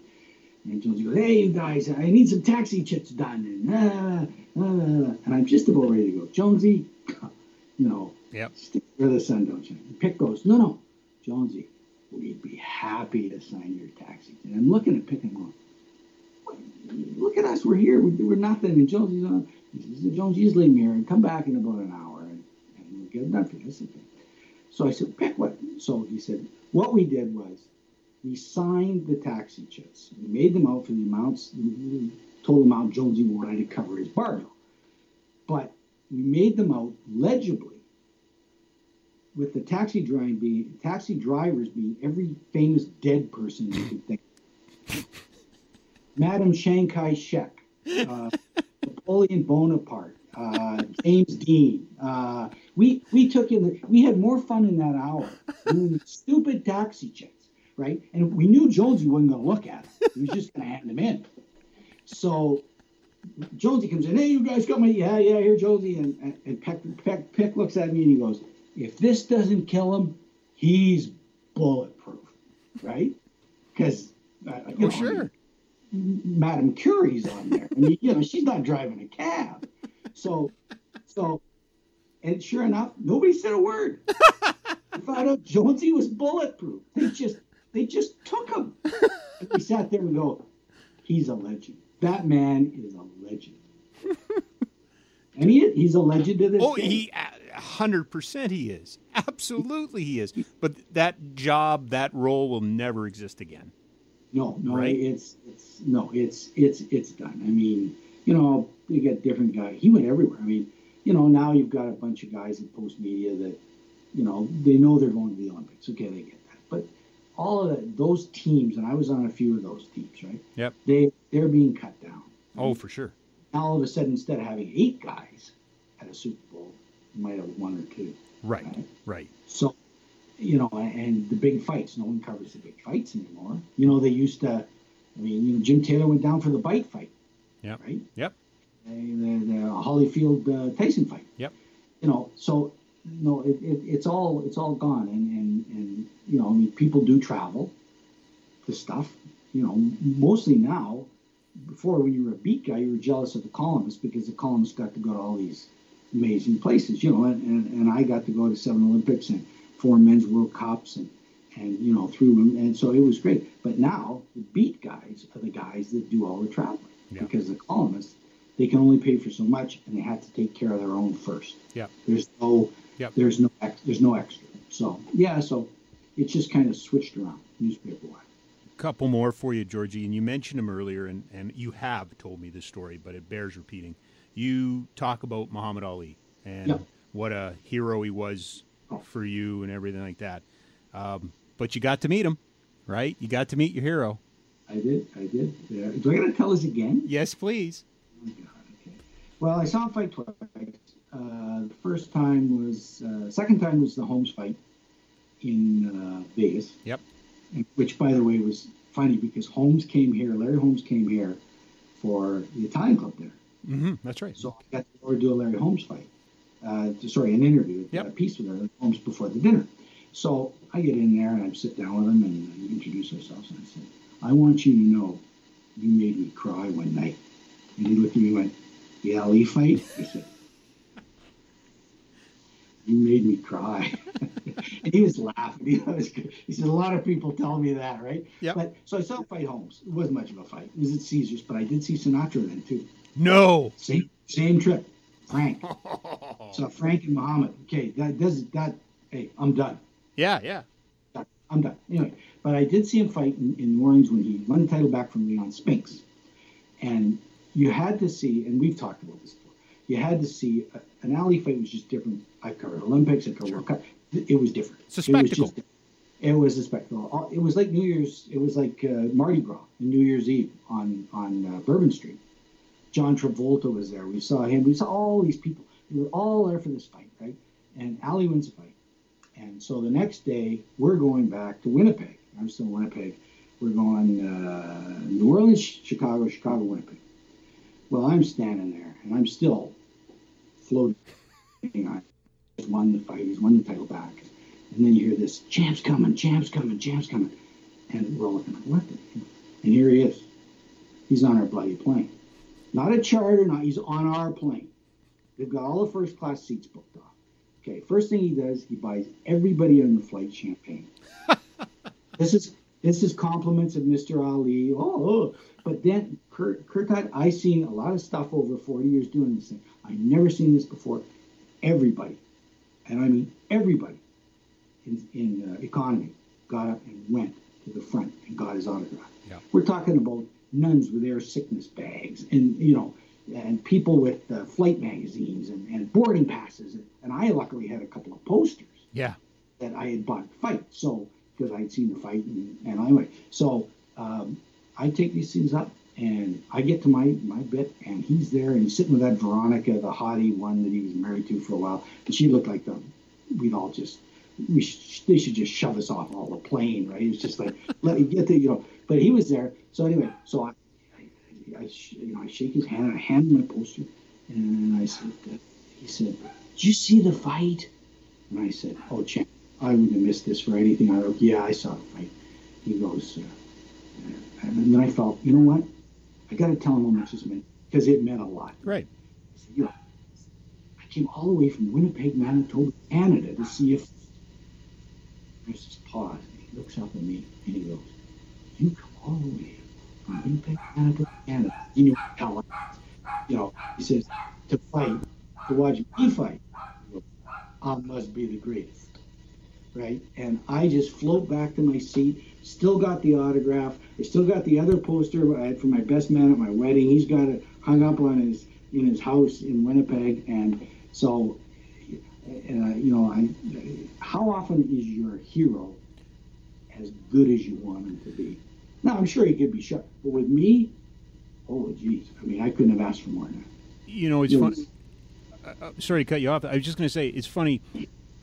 And Jonesy goes, "Hey, you guys, I need some taxi chips done." And, ah, ah, and I'm just about ready to go, "Jonesy, you know, yep, stick where the sun don't shine." And Pick goes, "No, no, Jonesy, we'd be happy to sign your taxi." And I'm looking at Pick and going, "Look at us, we're here, we're, we're nothing." And Jonesy's on, Jonesy's leaving here, and come back in about an hour, and, and we'll get it done for you. So I said, "Pick, what?" So he said, "What we did was, we signed the taxi chits. We made them out for the amounts, the total amount Jonesy wanted to cover his bar bill. But we made them out legibly, with the taxi driving being taxi drivers being every famous dead person you could think of. Madame Chiang Kai-shek, uh, Napoleon Bonaparte, uh, James Dean. Uh, we we took in the, we had more fun in that hour doing the stupid taxi chits. Right? And we knew Jonesy wasn't going to look at it. He was just going to hand them in. So Jonesy comes in, "Hey, you guys got my, yeah, yeah, here, Jonesy." And, and, and Peck, Peck, Peck looks at me and he goes, "If this doesn't kill him, he's bulletproof." Right? Because, uh, you know, sure, Madame Curie's on there. I mean, you know, she's not driving a cab. So, so, and sure enough, nobody said a word. We found out Jonesy was bulletproof. They just, They just took him. And we sat there and go, "He's a legend. That man is a legend." And he, he's a legend to this Oh, day. He, one hundred percent he is. Absolutely he is. But that job, that role will never exist again. No, no, right? it's, it's, no, it's, it's, it's done. I mean, you know, you get different guys. He went everywhere. I mean, you know, now you've got a bunch of guys in post media that, you know, they know they're going to the Olympics. Okay, they get that. But all of the, those teams, and I was on a few of those teams, right? Yep. They, they're being cut down. Right? Oh, for sure. Now, all of a sudden, instead of having eight guys at a Super Bowl, you might have one or two. Right, right. right. So, you know, and the big fights, no one covers the big fights anymore. You know, they used to, I mean, you know, Jim Taylor went down for the bite fight. Yep. Right? Yep. The, the, the Holyfield-Tyson uh, fight. Yep. You know, so... No, it, it, it's all it's all gone, and, and, and you know, I mean, people do travel to stuff. You know, mostly now. Before, when you were a beat guy, you were jealous of the columnists because the columnists got to go to all these amazing places. You know, and, and, and I got to go to seven Olympics and four men's World Cups, and, and you know, three women, and so it was great. But now the beat guys are the guys that do all the traveling, yeah, because the columnists they can only pay for so much, and they had to take care of their own first. Yeah. There's no. Yep. There's no. There's no extra. So yeah. So it's just kind of switched around newspaper-wise. A couple more for you, Georgie, and you mentioned them earlier, and, and you have told me this story, but it bears repeating. You talk about Muhammad Ali and yep. what a hero he was for you and everything like that. Um, but you got to meet him, right? You got to meet your hero. I did. I did. Yeah. Do I got to tell this again? Yes, please. Oh my God. Okay. Well, I saw him fight twice. Uh, the first time was, uh, second time was the Holmes fight in uh, Vegas. Yep. Which, by the way, was funny because Holmes came here, Larry Holmes came here for the Italian club there. Mm-hmm. That's right. So I got to do a Larry Holmes fight. Uh, sorry, an interview, yep. a piece with Larry Holmes before the dinner. So I get in there and I sit down with him and I introduce ourselves and I said, I want you to know you made me cry one night. And he looked at me and went, the Ali fight? I said, you made me cry. And he was laughing. He, was good. He said, a lot of people tell me that, right? Yep. But so I saw fight Holmes. It wasn't much of a fight. It was at Caesars, but I did see Sinatra then too. No. Same same trip. Frank. So Frank and Muhammad. Okay, that does that hey, I'm done. Yeah, yeah. I'm done. Anyway, but I did see him fight in, in New Orleans when he won the title back from Leon Spinks. And you had to see, and we've talked about this before, you had to see a, an alley fight was just different. I covered Olympics, I covered World Cup. It was different. It's a spectacle. It was, just, it was a spectacle. It was like New Year's, it was like uh, Mardi Gras and New Year's Eve on, on uh, Bourbon Street. John Travolta was there. We saw him. We saw all these people. They were all there for this fight, right? And Ali wins the fight. And so the next day, we're going back to Winnipeg. I'm still in Winnipeg. We're going uh, New Orleans, Chicago, Chicago, Winnipeg. Well, I'm standing there, and I'm still floating. He's won the fight. He's won the title back. And then you hear this, champ's coming, champ's coming, champ's coming. And we're all looking like, what the heck? And here he is. He's on our bloody plane. Not a charter, not he's on our plane. They've got all the first class seats booked off. Okay, first thing he does, he buys everybody on the flight champagne. this is this is compliments of Mister Ali. Oh, oh. But then Kurt, Kurt had, I seen a lot of stuff over forty years doing this thing. I've never seen this before. Everybody, and I mean everybody in in uh, economy, got up and went to the front and got his autograph. Yeah. We're talking about nuns with their sickness bags, and you know, and people with uh, flight magazines and, and boarding passes. And I luckily had a couple of posters. Yeah. That I had bought the fight, so because I'd seen the fight, and, and I went. So um, I take these things up, and I get to my my bit, and he's there, and he's sitting with that Veronica, the hottie one that he was married to for a while, and she looked like the we'd all just we sh- they should just shove us off all the plane, right? It was just like let me get there, you know. But he was there. So anyway, so I, I, I you know, I shake his hand, I hand him my poster, and I said, uh, he said, "Did you see the fight?" And I said, "Oh, champ, I wouldn't have missed this for anything." I wrote, "Yeah, I saw the fight." He goes, uh, and then I felt, you know what? I got to tell him how much this meant because it meant a lot. Right. I said, "You know, I came all the way from Winnipeg, Manitoba, Canada, to see if." There's this pause. And he looks up at me and he goes, "You come all the way from Winnipeg, Canada, Canada, in your palace, you know," he says, "to fight, to watch me fight. I must be the greatest," right? And I just float back to my seat, still got the autograph. I still got the other poster I had for my best man at my wedding. He's got it hung up on his in his house in Winnipeg. And so, and I, you know, I, how often is your hero as good as you want him to be? Now, I'm sure he could be shot, but with me, oh, geez. I mean, I couldn't have asked for more now. You know, it's it funny. Uh, sorry to cut you off. I was just going to say, it's funny.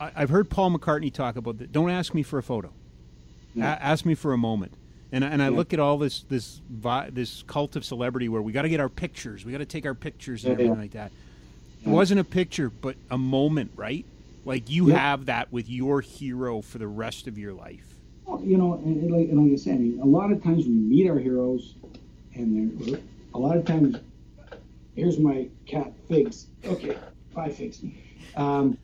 I, I've heard Paul McCartney talk about that. Don't ask me for a photo. Yeah. A- ask me for a moment. And, and I yeah. look at all this this vi- this cult of celebrity where we got to get our pictures. We got to take our pictures and yeah, everything yeah. like that. Yeah. It wasn't a picture, but a moment, right? Like you yeah. have that with your hero for the rest of your life. Well, you know, and, and, like, and like I said, I mean, a lot of times we meet our heroes, and they're, a lot of times, here's my cat, Figs. Okay, bye, Figs. Um,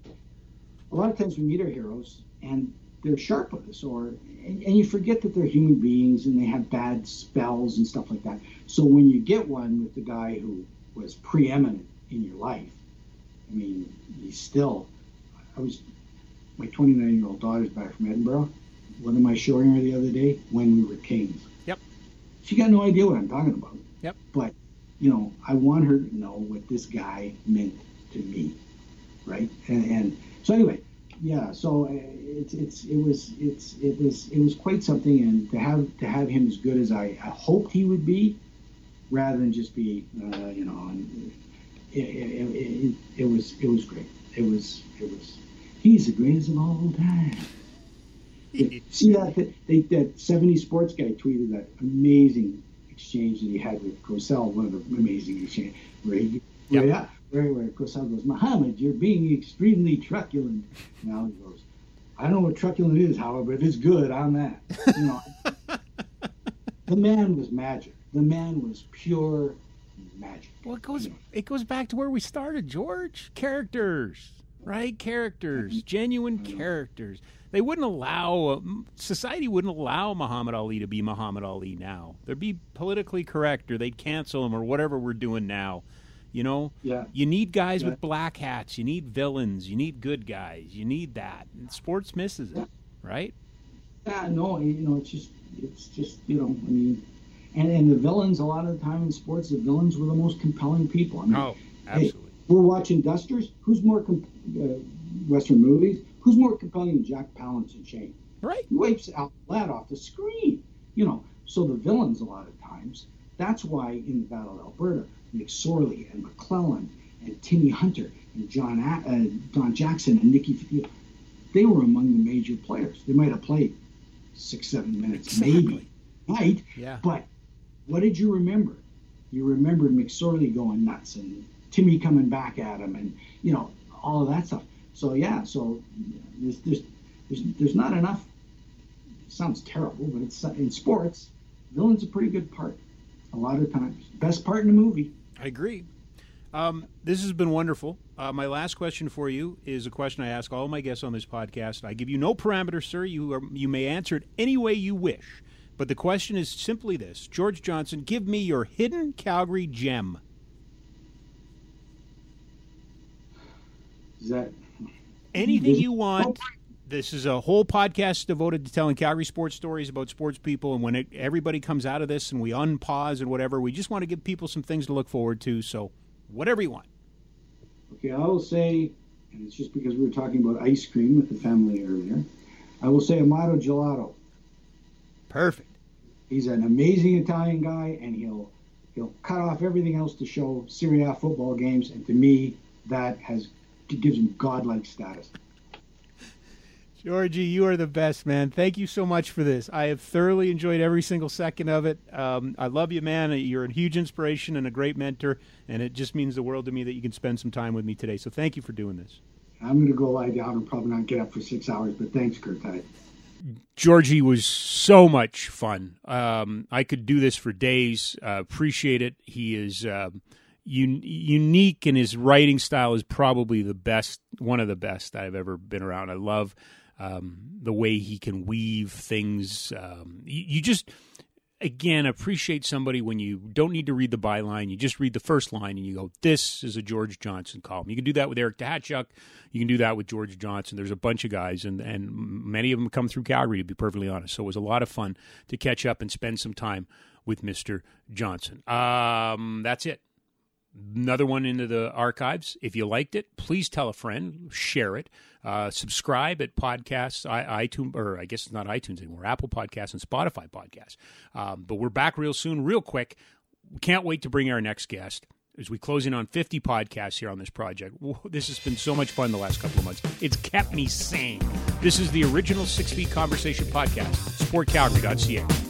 a lot of times we meet our heroes, and they're sharp with us, or and, and you forget that they're human beings, and they have bad spells and stuff like that. So when you get one with the guy who was preeminent in your life. I mean, you still, I was, my twenty-nine-year-old daughter's back from Edinburgh. What am I showing her the other day? When We Were Kings. Yep. She got no idea what I'm talking about. Yep. But, you know, I want her to know what this guy meant to me, right? And, and so anyway, yeah. So it's it's it was it's it was it was quite something, and to have to have him as good as I, I hoped he would be, rather than just be, uh, you know, and it, it, it, it was it was great. It was it was. He's the greatest of all time. See that they, that seventy Sports guy tweeted that amazing exchange that he had with Cosell, one of the amazing exchanges where he, where, yep. where, where Cosell goes, "Muhammad, you're being extremely truculent." Now he goes, "I don't know what truculent is, however, but if it's good, I'm that." You know, the man was magic. The man was pure magic. Well, it goes you know? it goes back to where we started, George. Characters. Right? Characters, genuine characters. They wouldn't allow, society wouldn't allow Muhammad Ali to be Muhammad Ali now. They'd be politically correct, or they'd cancel him, or whatever we're doing now. You know? Yeah. You need guys yeah. with black hats. You need villains. You need good guys. You need that. And sports misses it, yeah. right? Yeah, no, you know, it's just, it's just, you know, I mean, and, and the villains, a lot of the time in sports, the villains were the most compelling people. I mean, oh, absolutely. Hey, we're watching Dusters. Who's more comp- uh, Western movies? Who's more compelling than Jack Palance and Shane? Right. He wipes Al Ladd off the screen. You know, so the villains a lot of times. That's why in the Battle of Alberta, McSorley and McClellan and Timmy Hunter and John a- uh, Don Jackson and Nicky Fitzgerald, they were among the major players. They might have played six, seven minutes, exactly. maybe, right? Yeah. But what did you remember? You remembered McSorley going nuts and Timmy coming back at him, and you know, all of that stuff. So yeah, so there's there's there's, there's not enough. It sounds terrible, but it's in sports, villain's a pretty good part. A lot of times, best part in a movie. I agree. Um, this has been wonderful. Uh, my last question for you is a question I ask all my guests on this podcast. I give you no parameters, sir. You are, you may answer it any way you wish. But the question is simply this: George Johnson, give me your hidden Calgary gem. Is that anything you want? This is a whole podcast devoted to telling Calgary sports stories about sports people. And when it, everybody comes out of this and we unpause and whatever, we just want to give people some things to look forward to. So whatever you want. Okay, I will say, and it's just because we were talking about ice cream with the family earlier, I will say Amato Gelato. Perfect. He's an amazing Italian guy, and he'll he'll cut off everything else to show Serie A football games. And to me, that has... It gives him godlike status. Georgie, you are the best, man. Thank you so much for this. I have thoroughly enjoyed every single second of it. Um, I love you, man. You're a huge inspiration and a great mentor, and it just means the world to me that you can spend some time with me today. So thank you for doing this. I'm going to go lie down and probably not get up for six hours, but thanks, Kurt. Georgie was so much fun. Um, I could do this for days. Uh, appreciate it. He is... Uh, Un- unique, and his writing style is probably the best, one of the best I've ever been around. I love um, the way he can weave things. Um, you, you just, again, appreciate somebody when you don't need to read the byline. You just read the first line and you go, this is a George Johnson column. You can do that with Eric Duhatschek. You can do that with George Johnson. There's a bunch of guys, and, and many of them come through Calgary, to be perfectly honest. So it was a lot of fun to catch up and spend some time with Mister Johnson. Um, that's it. Another one into the archives. If you liked it, please tell a friend, share it, uh, subscribe at podcasts, I, iTunes, or I guess it's not iTunes anymore, Apple Podcasts and Spotify Podcasts. Um, but we're back real soon, real quick. Can't wait to bring our next guest as we close in on fifty podcasts here on this project. Whoa, this has been so much fun the last couple of months. It's kept me sane. This is the original Six Feet Conversation podcast, sport calgary dot c a.